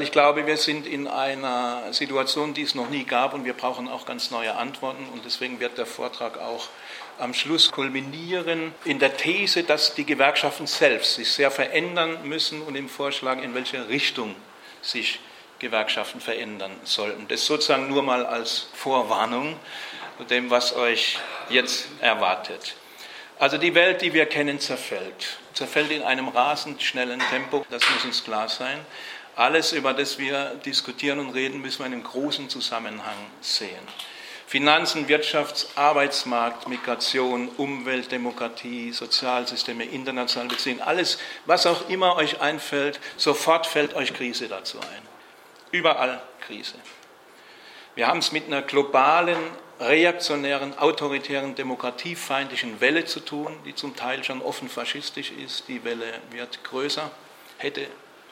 Ich glaube, wir sind in einer Situation, die es noch nie gab, und wir brauchen auch ganz neue Antworten, und deswegen wird der Vortrag auch am Schluss kulminieren in der These, dass die Gewerkschaften selbst sich sehr verändern müssen und im Vorschlag, in welche Richtung sich Gewerkschaften verändern sollten. Das sozusagen nur mal als Vorwarnung zu dem, was euch jetzt erwartet. Also die Welt, die wir kennen, zerfällt in einem rasend schnellen Tempo, das muss uns klar sein. Alles, über das wir diskutieren und reden, müssen wir in einem großen Zusammenhang sehen. Finanzen, Wirtschafts-, Arbeitsmarkt, Migration, Umwelt, Demokratie, Sozialsysteme, internationale Beziehungen, alles, was auch immer euch einfällt, sofort fällt euch Krise dazu ein. Überall Krise. Wir haben es mit einer globalen, reaktionären, autoritären, demokratiefeindlichen Welle zu tun, die zum Teil schon offen faschistisch ist. Die Welle wird größer, hätte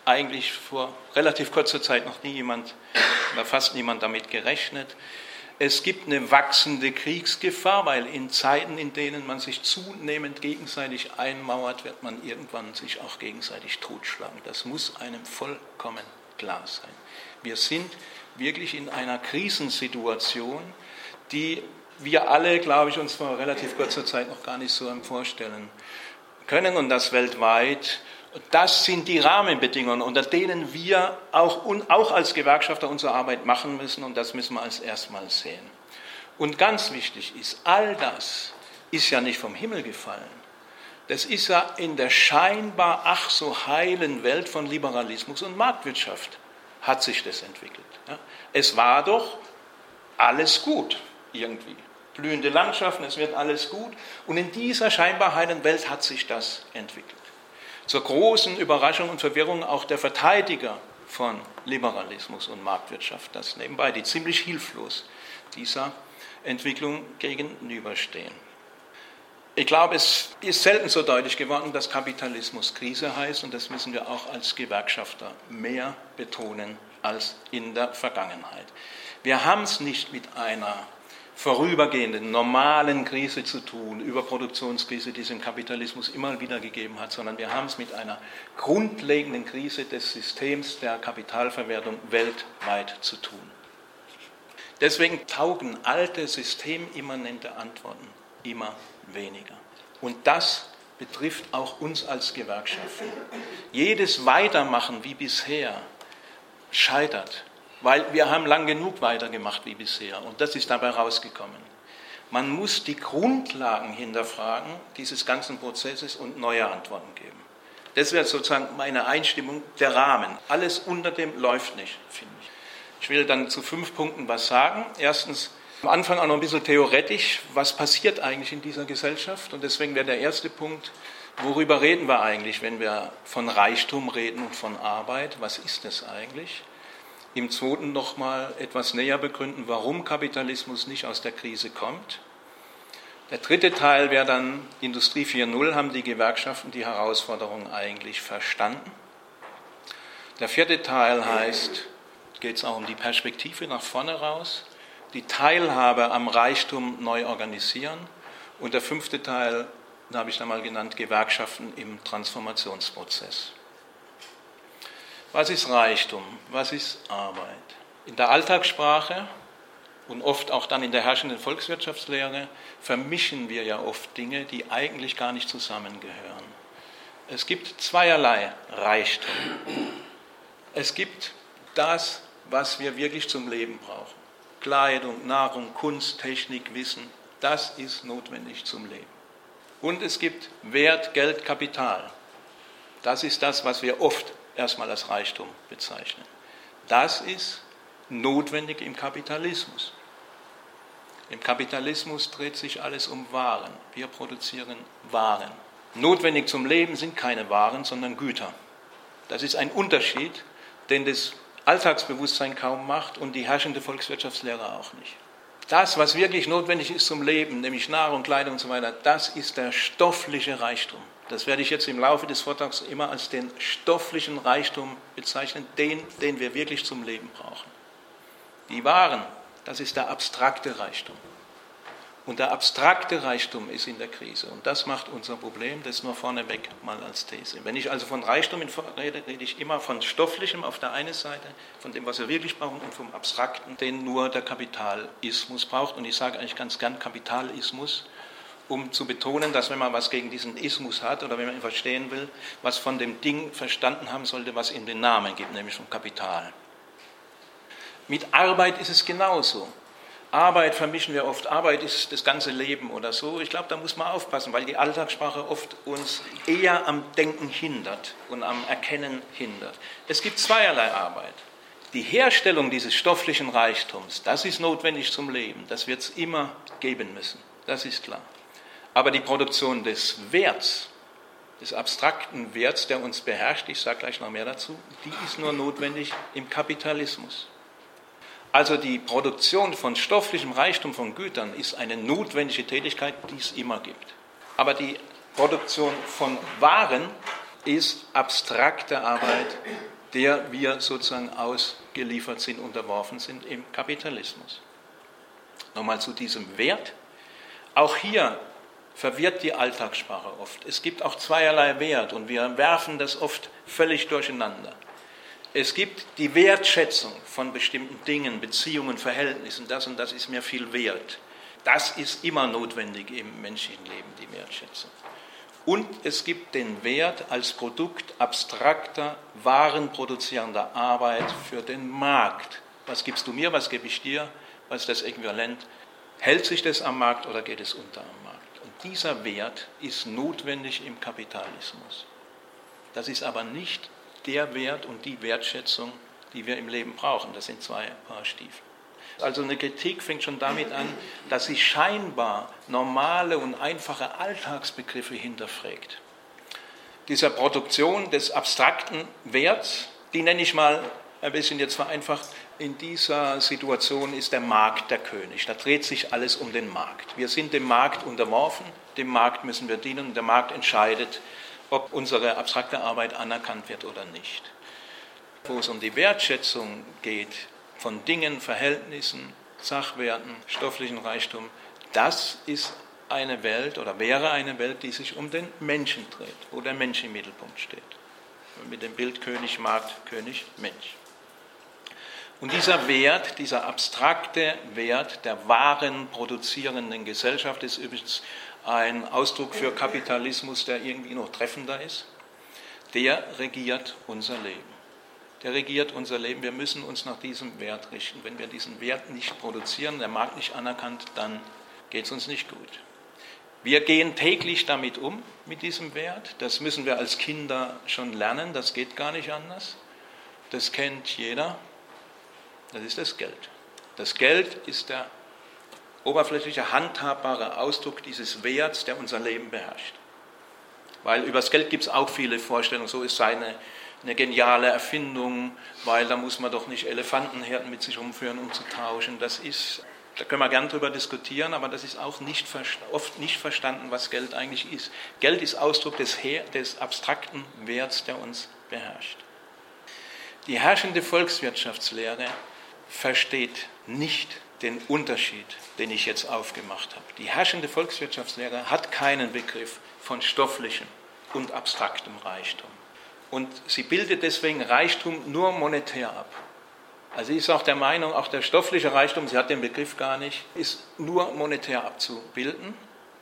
eigentlich vor relativ kurzer Zeit noch nie jemand oder fast niemand damit gerechnet. Es gibt eine wachsende Kriegsgefahr, weil in Zeiten, in denen man sich zunehmend gegenseitig einmauert, wird man irgendwann sich auch gegenseitig totschlagen. Das muss einem vollkommen klar sein. Wir sind wirklich in einer Krisensituation, die wir alle, glaube ich, uns vor relativ kurzer Zeit noch gar nicht so vorstellen können, und das weltweit. Das sind die Rahmenbedingungen, unter denen wir auch als Gewerkschafter unsere Arbeit machen müssen, und das müssen wir als erstmal sehen. Und ganz wichtig ist, all das ist ja nicht vom Himmel gefallen. Das ist ja in der scheinbar ach so heilen Welt von Liberalismus und Marktwirtschaft hat sich das entwickelt. Es war doch alles gut irgendwie. Blühende Landschaften, es wird alles gut, und in dieser scheinbar heilen Welt hat sich das entwickelt. Zur großen Überraschung und Verwirrung auch der Verteidiger von Liberalismus und Marktwirtschaft, das nebenbei, die ziemlich hilflos dieser Entwicklung gegenüberstehen. Ich glaube, es ist selten so deutlich geworden, dass Kapitalismus Krise heißt, und das müssen wir auch als Gewerkschafter mehr betonen als in der Vergangenheit. Wir haben es nicht mit einer vorübergehenden, normalen Krise zu tun, Überproduktionskrise, die es im Kapitalismus immer wieder gegeben hat, sondern wir haben es mit einer grundlegenden Krise des Systems der Kapitalverwertung weltweit zu tun. Deswegen taugen alte, systemimmanente Antworten immer weniger. Und das betrifft auch uns als Gewerkschaften. Jedes Weitermachen wie bisher scheitert. Weil wir haben lang genug weitergemacht wie bisher, und das ist dabei rausgekommen. Man muss die Grundlagen hinterfragen dieses ganzen Prozesses und neue Antworten geben. Das wäre sozusagen meine Einstimmung, der Rahmen. Alles unter dem läuft nicht, finde ich. Ich will dann zu 5 Punkten was sagen. Erstens, am Anfang auch noch ein bisschen theoretisch, was passiert eigentlich in dieser Gesellschaft? Und deswegen wäre der erste Punkt, worüber reden wir eigentlich, wenn wir von Reichtum reden und von Arbeit? Was ist das eigentlich? Im zweiten nochmal etwas näher begründen, warum Kapitalismus nicht aus der Krise kommt. Der dritte Teil wäre dann Industrie 4.0, haben die Gewerkschaften die Herausforderung eigentlich verstanden. Der vierte Teil heißt, geht es auch um die Perspektive nach vorne raus, die Teilhabe am Reichtum neu organisieren, und der fünfte Teil, da habe ich dann mal genannt, Gewerkschaften im Transformationsprozess. Was ist Reichtum? Was ist Arbeit? In der Alltagssprache und oft auch dann in der herrschenden Volkswirtschaftslehre vermischen wir ja oft Dinge, die eigentlich gar nicht zusammengehören. Es gibt zweierlei Reichtum. Es gibt das, was wir wirklich zum Leben brauchen. Kleidung, Nahrung, Kunst, Technik, Wissen. Das ist notwendig zum Leben. Und es gibt Wert, Geld, Kapital. Das ist das, was wir oft erstmal als Reichtum bezeichnen. Das ist notwendig im Kapitalismus. Im Kapitalismus dreht sich alles um Waren. Wir produzieren Waren. Notwendig zum Leben sind keine Waren, sondern Güter. Das ist ein Unterschied, den das Alltagsbewusstsein kaum macht und die herrschende Volkswirtschaftslehre auch nicht. Das, was wirklich notwendig ist zum Leben, nämlich Nahrung, Kleidung und so weiter, das ist der stoffliche Reichtum. Das werde ich jetzt im Laufe des Vortrags immer als den stofflichen Reichtum bezeichnen, den wir wirklich zum Leben brauchen. Die Waren, das ist der abstrakte Reichtum. Und der abstrakte Reichtum ist in der Krise. Und das macht unser Problem, das nur vorneweg mal als These. Wenn ich also von Reichtum rede, rede ich immer von Stofflichem auf der einen Seite, von dem, was wir wirklich brauchen, und vom Abstrakten, den nur der Kapitalismus braucht. Und ich sage eigentlich ganz gern Kapitalismus, um zu betonen, dass wenn man was gegen diesen Ismus hat oder wenn man ihn verstehen will, was von dem Ding verstanden haben sollte, was ihm den Namen gibt, nämlich vom Kapital. Mit Arbeit ist es genauso. Arbeit vermischen wir oft. Arbeit ist das ganze Leben oder so. Ich glaube, da muss man aufpassen, weil die Alltagssprache oft uns eher am Denken hindert und am Erkennen hindert. Es gibt zweierlei Arbeit. Die Herstellung dieses stofflichen Reichtums, das ist notwendig zum Leben. Das wird es immer geben müssen. Das ist klar. Aber die Produktion des Werts, des abstrakten Werts, der uns beherrscht, ich sage gleich noch mehr dazu, die ist nur notwendig im Kapitalismus. Also die Produktion von stofflichem Reichtum von Gütern ist eine notwendige Tätigkeit, die es immer gibt. Aber die Produktion von Waren ist abstrakte Arbeit, der wir sozusagen ausgeliefert sind, unterworfen sind im Kapitalismus. Nochmal zu diesem Wert. Auch hier verwirrt die Alltagssprache oft. Es gibt auch zweierlei Wert und wir werfen das oft völlig durcheinander. Es gibt die Wertschätzung von bestimmten Dingen, Beziehungen, Verhältnissen, das und das ist mir viel wert. Das ist immer notwendig im menschlichen Leben, die Wertschätzung. Und es gibt den Wert als Produkt abstrakter, warenproduzierender Arbeit für den Markt. Was gibst du mir, was gebe ich dir, was ist das Äquivalent? Hält sich das am Markt oder geht es unter am Markt? Und dieser Wert ist notwendig im Kapitalismus. Das ist aber nicht der Wert und die Wertschätzung, die wir im Leben brauchen. Das sind zwei Paar Stiefel. Also eine Kritik fängt schon damit an, dass sie scheinbar normale und einfache Alltagsbegriffe hinterfragt. Dieser Produktion des abstrakten Werts, die nenne ich mal ein bisschen jetzt vereinfacht, in dieser Situation ist der Markt der König. Da dreht sich alles um den Markt. Wir sind dem Markt unterworfen, dem Markt müssen wir dienen und der Markt entscheidet, ob unsere abstrakte Arbeit anerkannt wird oder nicht. Wo es um die Wertschätzung geht von Dingen, Verhältnissen, Sachwerten, stofflichen Reichtum, das ist eine Welt oder wäre eine Welt, die sich um den Menschen dreht, wo der Mensch im Mittelpunkt steht. Mit dem Bild König, Markt, König, Mensch. Und dieser Wert, dieser abstrakte Wert der warenproduzierenden Gesellschaft ist übrigens ein Ausdruck für Kapitalismus, der irgendwie noch treffender ist, der regiert unser Leben. Der regiert unser Leben. Wir müssen uns nach diesem Wert richten. Wenn wir diesen Wert nicht produzieren, der Markt nicht anerkannt, dann geht es uns nicht gut. Wir gehen täglich damit um, mit diesem Wert. Das müssen wir als Kinder schon lernen. Das geht gar nicht anders. Das kennt jeder. Das ist das Geld. Das Geld ist der oberflächliche, handhabbare Ausdruck dieses Werts, der unser Leben beherrscht. Weil über das Geld gibt es auch viele Vorstellungen, so ist seine eine geniale Erfindung, weil da muss man doch nicht Elefantenherden mit sich rumführen, um zu tauschen. Das ist, da können wir gern drüber diskutieren, aber das ist auch nicht, oft nicht verstanden, was Geld eigentlich ist. Geld ist Ausdruck des abstrakten Werts, der uns beherrscht. Die herrschende Volkswirtschaftslehre versteht nicht den Unterschied, den ich jetzt aufgemacht habe. Die herrschende Volkswirtschaftslehre hat keinen Begriff von stofflichem und abstraktem Reichtum. Und sie bildet deswegen Reichtum nur monetär ab. Also sie ist auch der Meinung, auch der stoffliche Reichtum, sie hat den Begriff gar nicht, ist nur monetär abzubilden.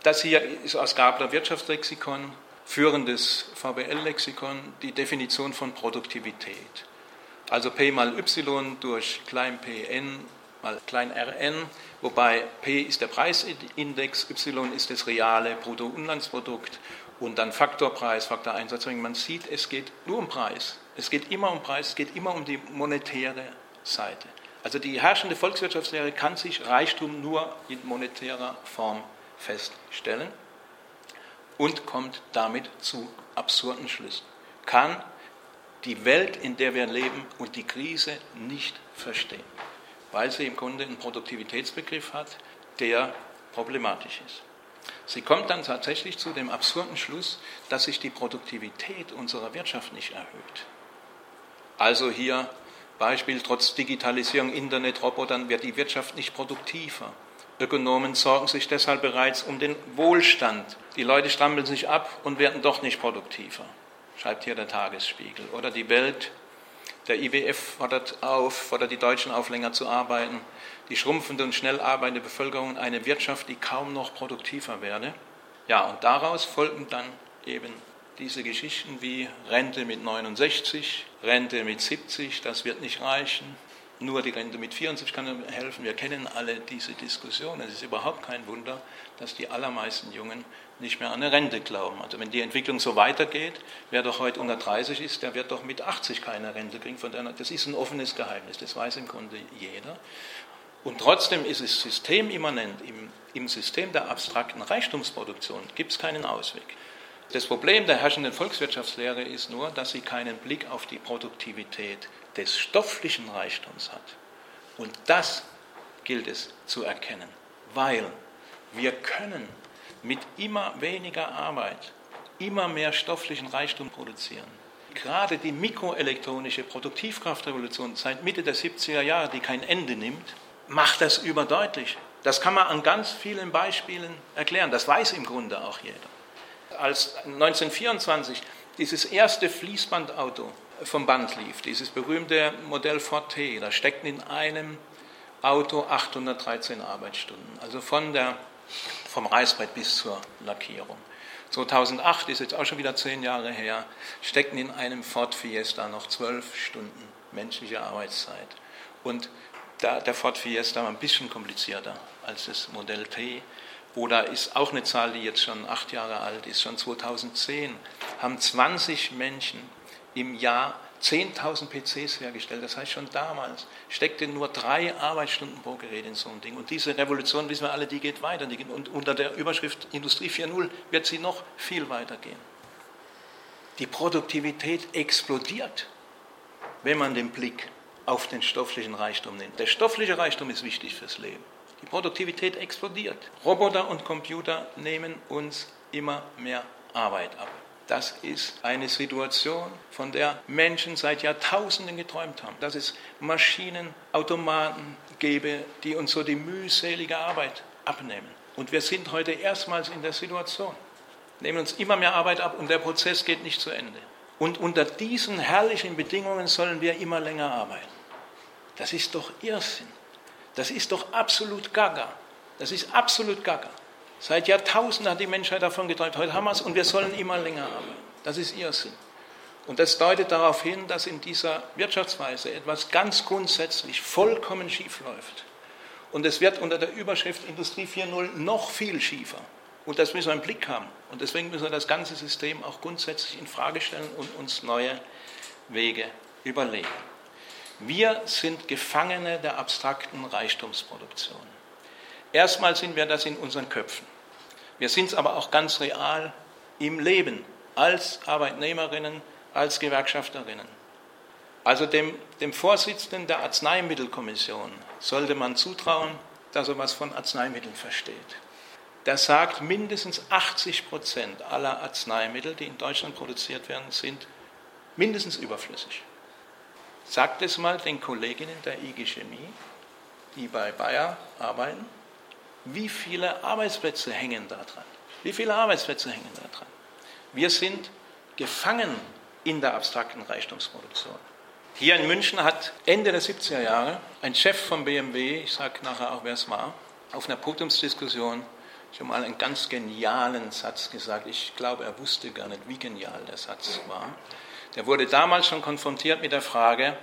Das hier ist aus Gabler Wirtschaftslexikon, führendes VWL-Lexikon, die Definition von Produktivität. Also P mal Y durch klein Pn mal klein Rn, wobei P ist der Preisindex, Y ist das reale Bruttoinlandsprodukt und dann Faktorpreis, Faktor Einsatzmenge. Man sieht, es geht nur um Preis. Es geht immer um Preis, es geht immer um die monetäre Seite. Also die herrschende Volkswirtschaftslehre kann sich Reichtum nur in monetärer Form feststellen und kommt damit zu absurden Schlüssen. Kann die Welt, in der wir leben, und die Krise nicht verstehen, weil sie im Grunde einen Produktivitätsbegriff hat, der problematisch ist. Sie kommt dann tatsächlich zu dem absurden Schluss, dass sich die Produktivität unserer Wirtschaft nicht erhöht. Also hier Beispiel, trotz Digitalisierung, Internet, Robotern wird die Wirtschaft nicht produktiver. Ökonomen sorgen sich deshalb bereits um den Wohlstand. Die Leute strampeln sich ab und werden doch nicht produktiver, schreibt hier der Tagesspiegel. Oder die Welt, der IWF fordert die Deutschen auf, länger zu arbeiten. Die schrumpfende und schnell arbeitende Bevölkerung, eine Wirtschaft, die kaum noch produktiver werde. Ja, und daraus folgen dann eben diese Geschichten wie Rente mit 69, Rente mit 70, das wird nicht reichen. Nur die Rente mit 74 kann helfen. Wir kennen alle diese Diskussion. Es ist überhaupt kein Wunder, dass die allermeisten Jungen nicht mehr an eine Rente glauben. Also wenn die Entwicklung so weitergeht, wer doch heute unter 30 ist, der wird doch mit 80 keine Rente kriegen. Das ist ein offenes Geheimnis, das weiß im Grunde jeder. Und trotzdem ist es systemimmanent. Im System der abstrakten Reichtumsproduktion gibt es keinen Ausweg. Das Problem der herrschenden Volkswirtschaftslehre ist nur, dass sie keinen Blick auf die Produktivität des stofflichen Reichtums hat. Und das gilt es zu erkennen, weil wir können mit immer weniger Arbeit immer mehr stofflichen Reichtum produzieren. Gerade die mikroelektronische Produktivkraftrevolution seit Mitte der 70er Jahre, die kein Ende nimmt, macht das überdeutlich. Das kann man an ganz vielen Beispielen erklären. Das weiß im Grunde auch jeder. Als 1924 dieses erste Fließbandauto vom Band lief, dieses berühmte Modell Ford T, da steckten in einem Auto 813 Arbeitsstunden, also vom Reißbrett bis zur Lackierung. 2008, ist jetzt auch schon wieder 10 Jahre her, steckten in einem Ford Fiesta noch 12 Stunden menschliche Arbeitszeit. Und der Ford Fiesta war ein bisschen komplizierter als das Modell T. Oder ist auch eine Zahl, die jetzt schon 8 Jahre alt ist, schon 2010, haben 20 Menschen im Jahr 10.000 PCs hergestellt. Das heißt, schon damals steckte nur 3 Arbeitsstunden pro Gerät in so einem Ding. Und diese Revolution, wissen wir alle, die geht weiter. Und unter der Überschrift Industrie 4.0 wird sie noch viel weiter gehen. Die Produktivität explodiert, wenn man den Blick auf den stofflichen Reichtum nimmt. Der stoffliche Reichtum ist wichtig fürs Leben. Die Produktivität explodiert. Roboter und Computer nehmen uns immer mehr Arbeit ab. Das ist eine Situation, von der Menschen seit Jahrtausenden geträumt haben. Dass es Maschinen, Automaten gäbe, die uns so die mühselige Arbeit abnehmen. Und wir sind heute erstmals in der Situation. Nehmen uns immer mehr Arbeit ab und der Prozess geht nicht zu Ende. Und unter diesen herrlichen Bedingungen sollen wir immer länger arbeiten. Das ist doch Irrsinn. Das ist doch absolut gaga. Das ist absolut gaga. Seit Jahrtausenden hat die Menschheit davon geträumt, heute haben wir es und wir sollen immer länger arbeiten. Das ist Irrsinn. Und das deutet darauf hin, dass in dieser Wirtschaftsweise etwas ganz grundsätzlich vollkommen schief läuft. Und es wird unter der Überschrift Industrie 4.0 noch viel schiefer. Und das müssen wir im Blick haben. Und deswegen müssen wir das ganze System auch grundsätzlich in Frage stellen und uns neue Wege überlegen. Wir sind Gefangene der abstrakten Reichtumsproduktion. Erstmal sind wir das in unseren Köpfen. Wir sind es aber auch ganz real im Leben, als Arbeitnehmerinnen, als Gewerkschafterinnen. Also dem Vorsitzenden der Arzneimittelkommission sollte man zutrauen, dass er was von Arzneimitteln versteht. Der sagt, mindestens 80% aller Arzneimittel, die in Deutschland produziert werden, sind mindestens überflüssig. Sagt es mal den Kolleginnen der IG Chemie, die bei Bayer arbeiten, wie viele Arbeitsplätze hängen da dran? Wie viele Arbeitsplätze hängen da dran? Wir sind gefangen in der abstrakten Reichtumsproduktion. Hier in München hat Ende der 70er Jahre ein Chef von BMW, ich sage nachher auch, wer es war, auf einer Podiumsdiskussion schon mal einen ganz genialen Satz gesagt. Ich glaube, er wusste gar nicht, wie genial der Satz war. Der wurde damals schon konfrontiert mit der Frage,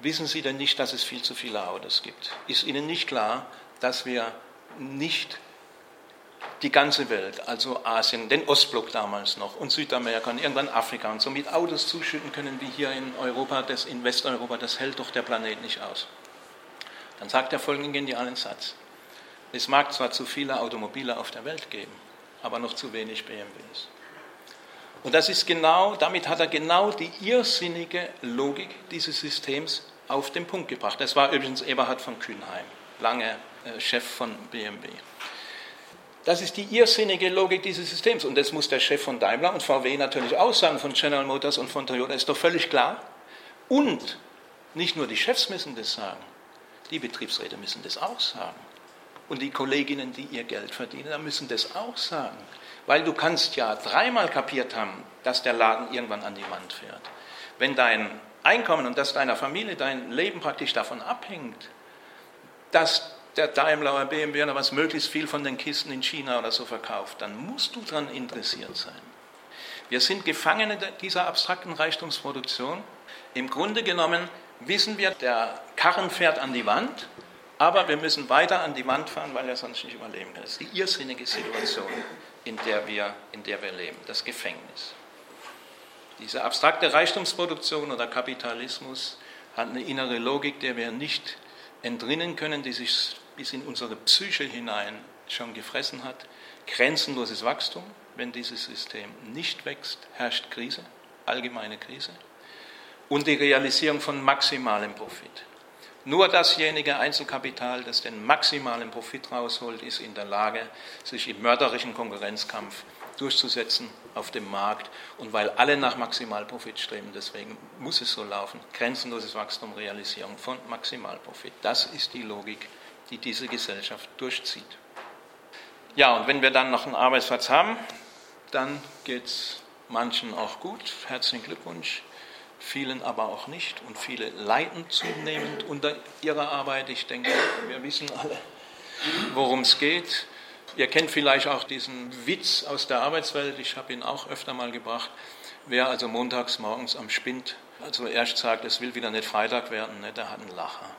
wissen Sie denn nicht, dass es viel zu viele Autos gibt? Ist Ihnen nicht klar, dass wir nicht die ganze Welt, also Asien, den Ostblock damals noch und Südamerika und irgendwann Afrika und so mit Autos zuschütten können wie hier in Europa, in Westeuropa, das hält doch der Planet nicht aus. Dann sagt er folgenden genialen Satz. Es mag zwar zu viele Automobile auf der Welt geben, aber noch zu wenig BMWs. Und das ist damit hat er genau die irrsinnige Logik dieses Systems auf den Punkt gebracht. Das war übrigens Eberhard von Kuenheim, lange Chef von BMW. Das ist die irrsinnige Logik dieses Systems. Und das muss der Chef von Daimler und VW natürlich auch sagen, von General Motors und von Toyota, ist doch völlig klar. Und nicht nur die Chefs müssen das sagen, die Betriebsräte müssen das auch sagen. Und die Kolleginnen, die ihr Geld verdienen, müssen das auch sagen. Weil du kannst ja dreimal kapiert haben, dass der Laden irgendwann an die Wand fährt. Wenn dein Einkommen und das deiner Familie, dein Leben praktisch davon abhängt, dass der Daimler, BMW oder was möglichst viel von den Kisten in China oder so verkauft, dann musst du daran interessiert sein. Wir sind Gefangene dieser abstrakten Reichtumsproduktion. Im Grunde genommen wissen wir, der Karren fährt an die Wand, aber wir müssen weiter an die Wand fahren, weil er sonst nicht überleben kann. Das ist die irrsinnige Situation, in der wir leben, das Gefängnis. Diese abstrakte Reichtumsproduktion oder Kapitalismus hat eine innere Logik, der wir nicht entrinnen können, die sich bis in unsere Psyche hinein schon gefressen hat. Grenzenloses Wachstum, wenn dieses System nicht wächst, herrscht Krise, allgemeine Krise. Und die Realisierung von maximalem Profit. Nur dasjenige Einzelkapital, das den maximalen Profit rausholt, ist in der Lage, sich im mörderischen Konkurrenzkampf durchzusetzen auf dem Markt. Und weil alle nach Maximalprofit streben, deswegen muss es so laufen. Grenzenloses Wachstum, Realisierung von Maximalprofit. Das ist die Logik, die diese Gesellschaft durchzieht. Ja, und wenn wir dann noch einen Arbeitsplatz haben, dann geht es manchen auch gut. Herzlichen Glückwunsch. Vielen aber auch nicht und viele leiden zunehmend unter ihrer Arbeit. Ich denke, wir wissen alle, worum es geht. Ihr kennt vielleicht auch diesen Witz aus der Arbeitswelt, ich habe ihn auch öfter mal gebracht. Wer also montags morgens am Spind, also erst sagt, es will wieder nicht Freitag werden, ne, der hat einen Lacher.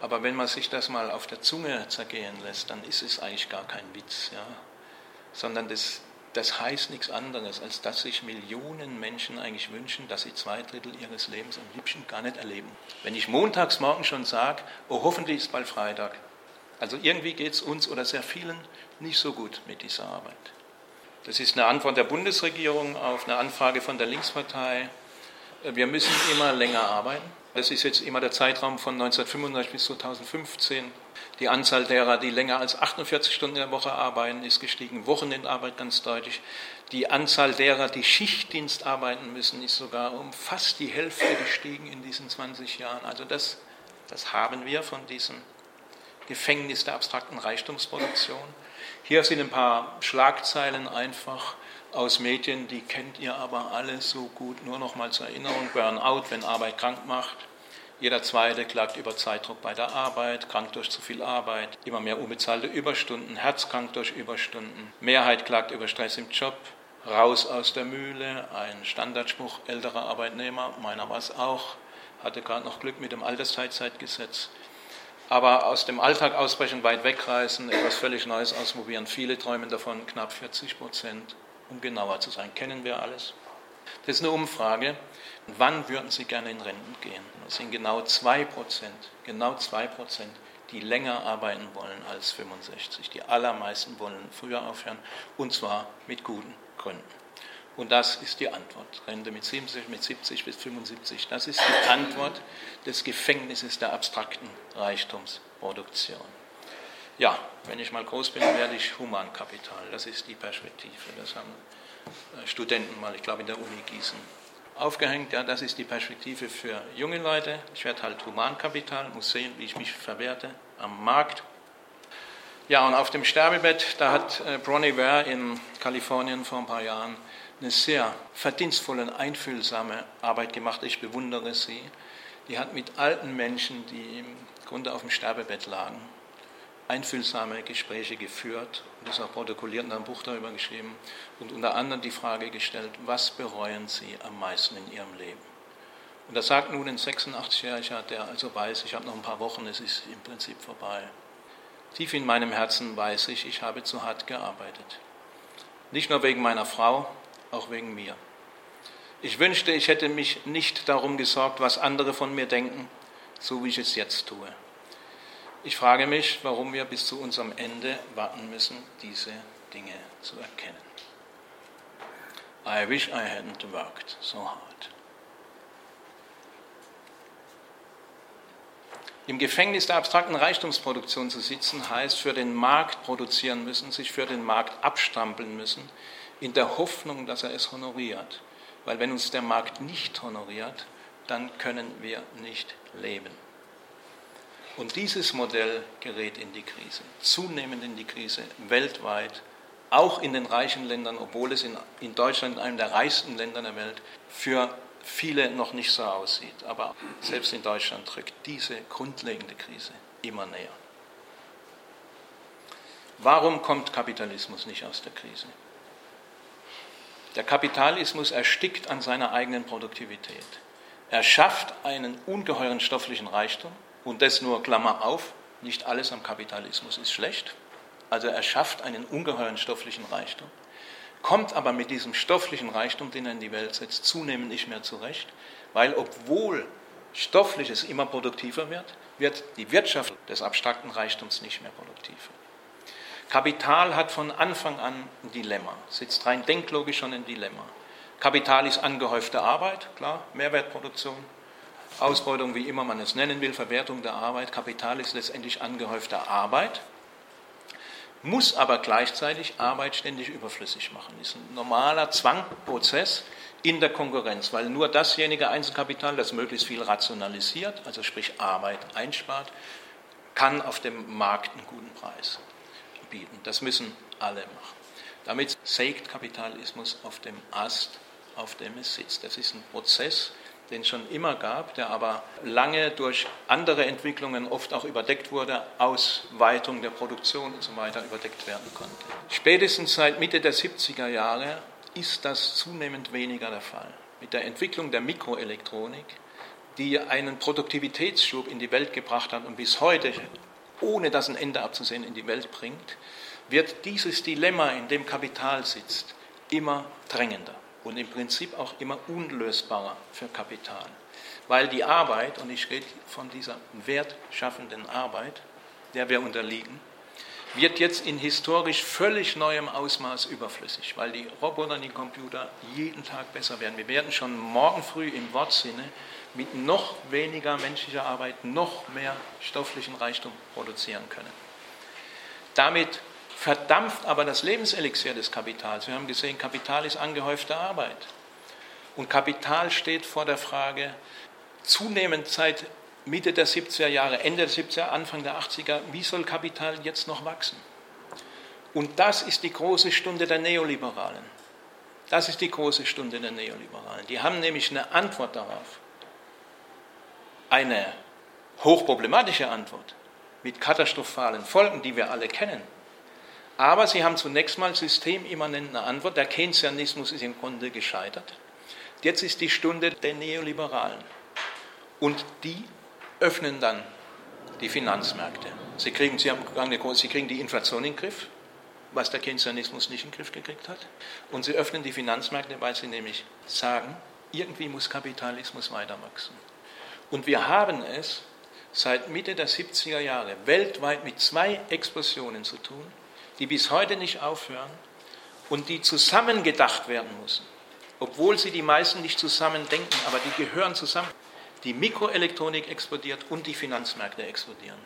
Aber wenn man sich das mal auf der Zunge zergehen lässt, dann ist es eigentlich gar kein Witz, ja, sondern das heißt nichts anderes, als dass sich Millionen Menschen eigentlich wünschen, dass sie 2/3 ihres Lebens am liebsten gar nicht erleben. Wenn ich montags morgen schon sage, oh, hoffentlich ist bald Freitag. Also irgendwie geht es uns oder sehr vielen nicht so gut mit dieser Arbeit. Das ist eine Antwort der Bundesregierung auf eine Anfrage von der Linkspartei. Wir müssen immer länger arbeiten. Das ist jetzt immer der Zeitraum von 1995 bis 2015. Die Anzahl derer, die länger als 48 Stunden in der Woche arbeiten, ist gestiegen. Wochenendarbeit ganz deutlich. Die Anzahl derer, die Schichtdienst arbeiten müssen, ist sogar um fast die Hälfte gestiegen in diesen 20 Jahren. Also das haben wir von diesem Gefängnis der abstrakten Reichtumsproduktion. Hier sind ein paar Schlagzeilen einfach aus Medien, die kennt ihr aber alle so gut. Nur noch mal zur Erinnerung, Burnout, wenn Arbeit krank macht. Jeder Zweite klagt über Zeitdruck bei der Arbeit, krank durch zu viel Arbeit, immer mehr unbezahlte Überstunden, herzkrank durch Überstunden. Mehrheit klagt über Stress im Job, raus aus der Mühle, ein Standardspruch älterer Arbeitnehmer, meiner war es auch, hatte gerade noch Glück mit dem Altersteilzeitgesetz. Aber aus dem Alltag ausbrechen, weit wegreißen, etwas völlig Neues ausprobieren, viele träumen davon, knapp 40%, um genauer zu sein, kennen wir alles. Das ist eine Umfrage. Wann würden Sie gerne in Renten gehen? Das sind genau 2%, die länger arbeiten wollen als 65. Die allermeisten wollen früher aufhören, und zwar mit guten Gründen. Und das ist die Antwort. Rente mit 70 bis 75. Das ist die Antwort des Gefängnisses der abstrakten Reichtumsproduktion. Ja, wenn ich mal groß bin, werde ich Humankapital. Das ist die Perspektive. Das haben Studenten mal, ich glaube, in der Uni Gießen aufgehängt. Ja, das ist die Perspektive für junge Leute. Ich werde halt Humankapital, muss sehen, wie ich mich verwerte am Markt. Ja, und auf dem Sterbebett, da hat Bronnie Ware in Kalifornien vor ein paar Jahren eine sehr verdienstvolle und einfühlsame Arbeit gemacht. Ich bewundere sie. Die hat mit alten Menschen, die im Grunde auf dem Sterbebett lagen, einfühlsame Gespräche geführt und das auch protokolliert und ein Buch darüber geschrieben und unter anderem die Frage gestellt, was bereuen Sie am meisten in Ihrem Leben? Und das sagt nun ein 86-Jähriger, der also weiß, ich habe noch ein paar Wochen, es ist im Prinzip vorbei. Tief in meinem Herzen weiß ich, ich habe zu hart gearbeitet. Nicht nur wegen meiner Frau, auch wegen mir. Ich wünschte, ich hätte mich nicht darum gesorgt, was andere von mir denken, so wie ich es jetzt tue. Ich frage mich, warum wir bis zu unserem Ende warten müssen, diese Dinge zu erkennen. I wish I hadn't worked so hard. Im Gefängnis der abstrakten Reichtumsproduktion zu sitzen, heißt für den Markt produzieren müssen, sich für den Markt abstrampeln müssen, in der Hoffnung, dass er es honoriert. Weil wenn uns der Markt nicht honoriert, dann können wir nicht leben. Und dieses Modell gerät in die Krise, zunehmend in die Krise, weltweit, auch in den reichen Ländern, obwohl es in Deutschland, einem der reichsten Länder der Welt, für viele noch nicht so aussieht. Aber selbst in Deutschland rückt diese grundlegende Krise immer näher. Warum kommt Kapitalismus nicht aus der Krise? Der Kapitalismus erstickt an seiner eigenen Produktivität. Er schafft einen ungeheuren stofflichen Reichtum und das nur, Klammer auf, nicht alles am Kapitalismus ist schlecht. Also er schafft einen ungeheuren stofflichen Reichtum, kommt aber mit diesem stofflichen Reichtum, den er in die Welt setzt, zunehmend nicht mehr zurecht, weil obwohl Stoffliches immer produktiver wird, wird die Wirtschaft des abstrakten Reichtums nicht mehr produktiver. Kapital hat von Anfang an ein Dilemma, sitzt rein denklogisch schon ein Dilemma. Kapital ist angehäufte Arbeit, klar, Mehrwertproduktion, Ausbeutung, wie immer man es nennen will, Verwertung der Arbeit. Kapital ist letztendlich angehäufte Arbeit, muss aber gleichzeitig Arbeit ständig überflüssig machen. Das ist ein normaler Zwangprozess in der Konkurrenz, weil nur dasjenige Einzelkapital, das möglichst viel rationalisiert, also sprich Arbeit einspart, kann auf dem Markt einen guten Preis bieten. Das müssen alle machen. Damit sägt Kapitalismus auf dem Ast, auf dem es sitzt. Das ist ein Prozess, den es schon immer gab, der aber lange durch andere Entwicklungen oft auch überdeckt wurde, Ausweitung der Produktion und so weiter überdeckt werden konnte. Spätestens seit Mitte der 70er Jahre ist das zunehmend weniger der Fall. Mit der Entwicklung der Mikroelektronik, die einen Produktivitätsschub in die Welt gebracht hat und bis heute, ohne dass ein Ende abzusehen, in die Welt bringt, wird dieses Dilemma, in dem Kapital sitzt, immer drängender und im Prinzip auch immer unlösbarer für Kapital. Weil die Arbeit, und ich rede von dieser wertschaffenden Arbeit, der wir unterliegen, wird jetzt in historisch völlig neuem Ausmaß überflüssig, weil die Roboter, die Computer jeden Tag besser werden. Wir werden schon morgen früh im Wortsinne mit noch weniger menschlicher Arbeit noch mehr stofflichen Reichtum produzieren können. Damit verdampft aber das Lebenselixier des Kapitals. Wir haben gesehen, Kapital ist angehäufte Arbeit. Und Kapital steht vor der Frage, zunehmend seit Mitte der 70er Jahre, Ende der 70er, Anfang der 80er, wie soll Kapital jetzt noch wachsen? Und das ist die große Stunde der Neoliberalen. Das ist die große Stunde der Neoliberalen. Die haben nämlich eine Antwort darauf. Eine hochproblematische Antwort mit katastrophalen Folgen, die wir alle kennen. Aber sie haben zunächst mal systemimmanent eine Antwort. Der Keynesianismus ist im Grunde gescheitert. Jetzt ist die Stunde der Neoliberalen. Und die öffnen dann die Finanzmärkte. Sie kriegen die Inflation in den Griff, was der Keynesianismus nicht in den Griff gekriegt hat. Und sie öffnen die Finanzmärkte, weil sie nämlich sagen, irgendwie muss Kapitalismus weiter wachsen. Und wir haben es seit Mitte der 70er Jahre weltweit mit 2 Explosionen zu tun, die bis heute nicht aufhören und die zusammengedacht werden müssen, obwohl sie die meisten nicht zusammen denken, aber die gehören zusammen. Die Mikroelektronik explodiert und die Finanzmärkte explodieren.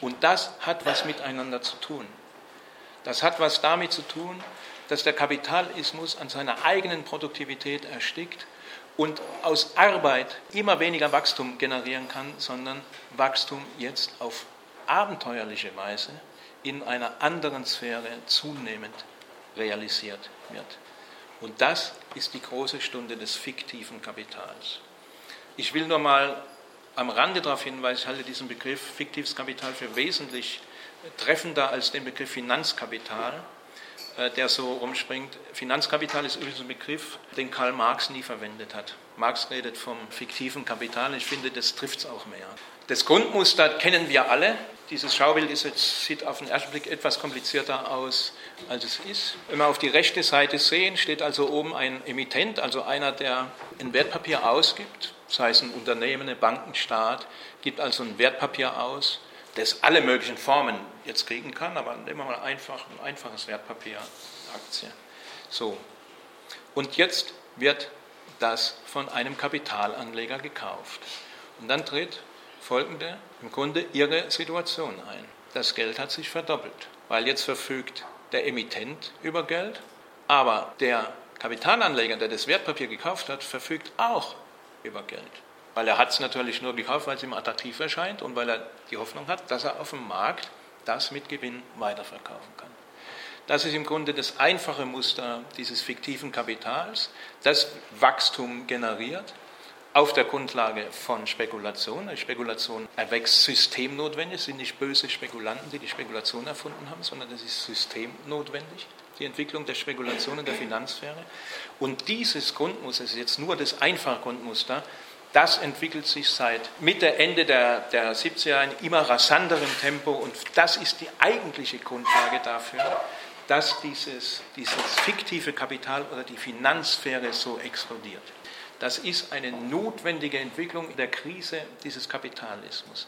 Und das hat was miteinander zu tun. Das hat was damit zu tun, dass der Kapitalismus an seiner eigenen Produktivität erstickt und aus Arbeit immer weniger Wachstum generieren kann, sondern Wachstum jetzt auf abenteuerliche Weise in einer anderen Sphäre zunehmend realisiert wird. Und das ist die große Stunde des fiktiven Kapitals. Ich will nur mal am Rande darauf hinweisen, ich halte diesen Begriff fiktives Kapital für wesentlich treffender als den Begriff Finanzkapital, der so rumspringt. Finanzkapital ist übrigens ein Begriff, den Karl Marx nie verwendet hat. Marx redet vom fiktiven Kapital, ich finde, das trifft es auch mehr. Das Grundmuster kennen wir alle. Dieses Schaubild sieht auf den ersten Blick etwas komplizierter aus, als es ist. Wenn wir auf die rechte Seite sehen, steht also oben ein Emittent, also einer, der ein Wertpapier ausgibt, sei es ein Unternehmen, eine Bank, ein Staat, gibt also ein Wertpapier aus, das alle möglichen Formen jetzt kriegen kann, aber nehmen wir mal ein einfaches Wertpapier, Aktie. So. Und jetzt wird das von einem Kapitalanleger gekauft. Und dann tritt folgende, im Grunde ihre Situation ein. Das Geld hat sich verdoppelt, weil jetzt verfügt der Emittent über Geld, aber der Kapitalanleger, der das Wertpapier gekauft hat, verfügt auch über Geld. Weil er hat es natürlich nur gekauft, weil es ihm attraktiv erscheint und weil er die Hoffnung hat, dass er auf dem Markt das mit Gewinn weiterverkaufen kann. Das ist im Grunde das einfache Muster dieses fiktiven Kapitals, das Wachstum generiert auf der Grundlage von Spekulation. Die Spekulation erwächst systemnotwendig. Es sind nicht böse Spekulanten, die die Spekulation erfunden haben, sondern das ist systemnotwendig, die Entwicklung der Spekulation in der Finanzsphäre. Und dieses Grundmuster, das ist jetzt nur das einfache Grundmuster, das entwickelt sich seit Mitte, Ende der 70er Jahre in immer rasanterem Tempo und das ist die eigentliche Grundlage dafür, dass dieses fiktive Kapital oder die Finanzsphäre so explodiert. Das ist eine notwendige Entwicklung in der Krise dieses Kapitalismus.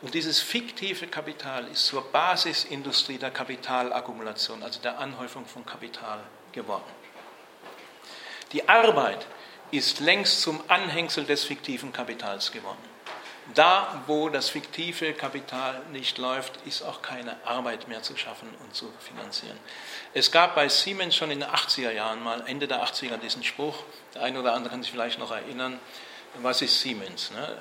Und dieses fiktive Kapital ist zur Basisindustrie der Kapitalakkumulation, also der Anhäufung von Kapital geworden. Die Arbeit ist längst zum Anhängsel des fiktiven Kapitals geworden. Da, wo das fiktive Kapital nicht läuft, ist auch keine Arbeit mehr zu schaffen und zu finanzieren. Es gab bei Siemens schon in den 80er Jahren mal, Ende der 80er, diesen Spruch, der eine oder andere kann sich vielleicht noch erinnern, was ist Siemens? Ne?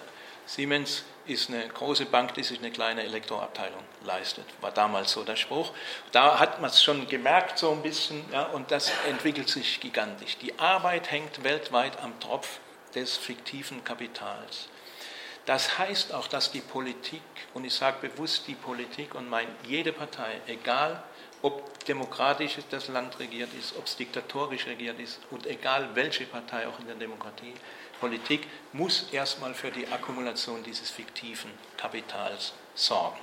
Siemens ist eine große Bank, die sich eine kleine Elektroabteilung leistet. War damals so der Spruch. Da hat man es schon gemerkt so ein bisschen, ja, und das entwickelt sich gigantisch. Die Arbeit hängt weltweit am Tropf des fiktiven Kapitals. Das heißt auch, dass die Politik, und ich sage bewusst die Politik und meine jede Partei, egal ob demokratisch das Land regiert ist, ob es diktatorisch regiert ist und egal welche Partei auch in der Demokratie, Politik muss erstmal für die Akkumulation dieses fiktiven Kapitals sorgen.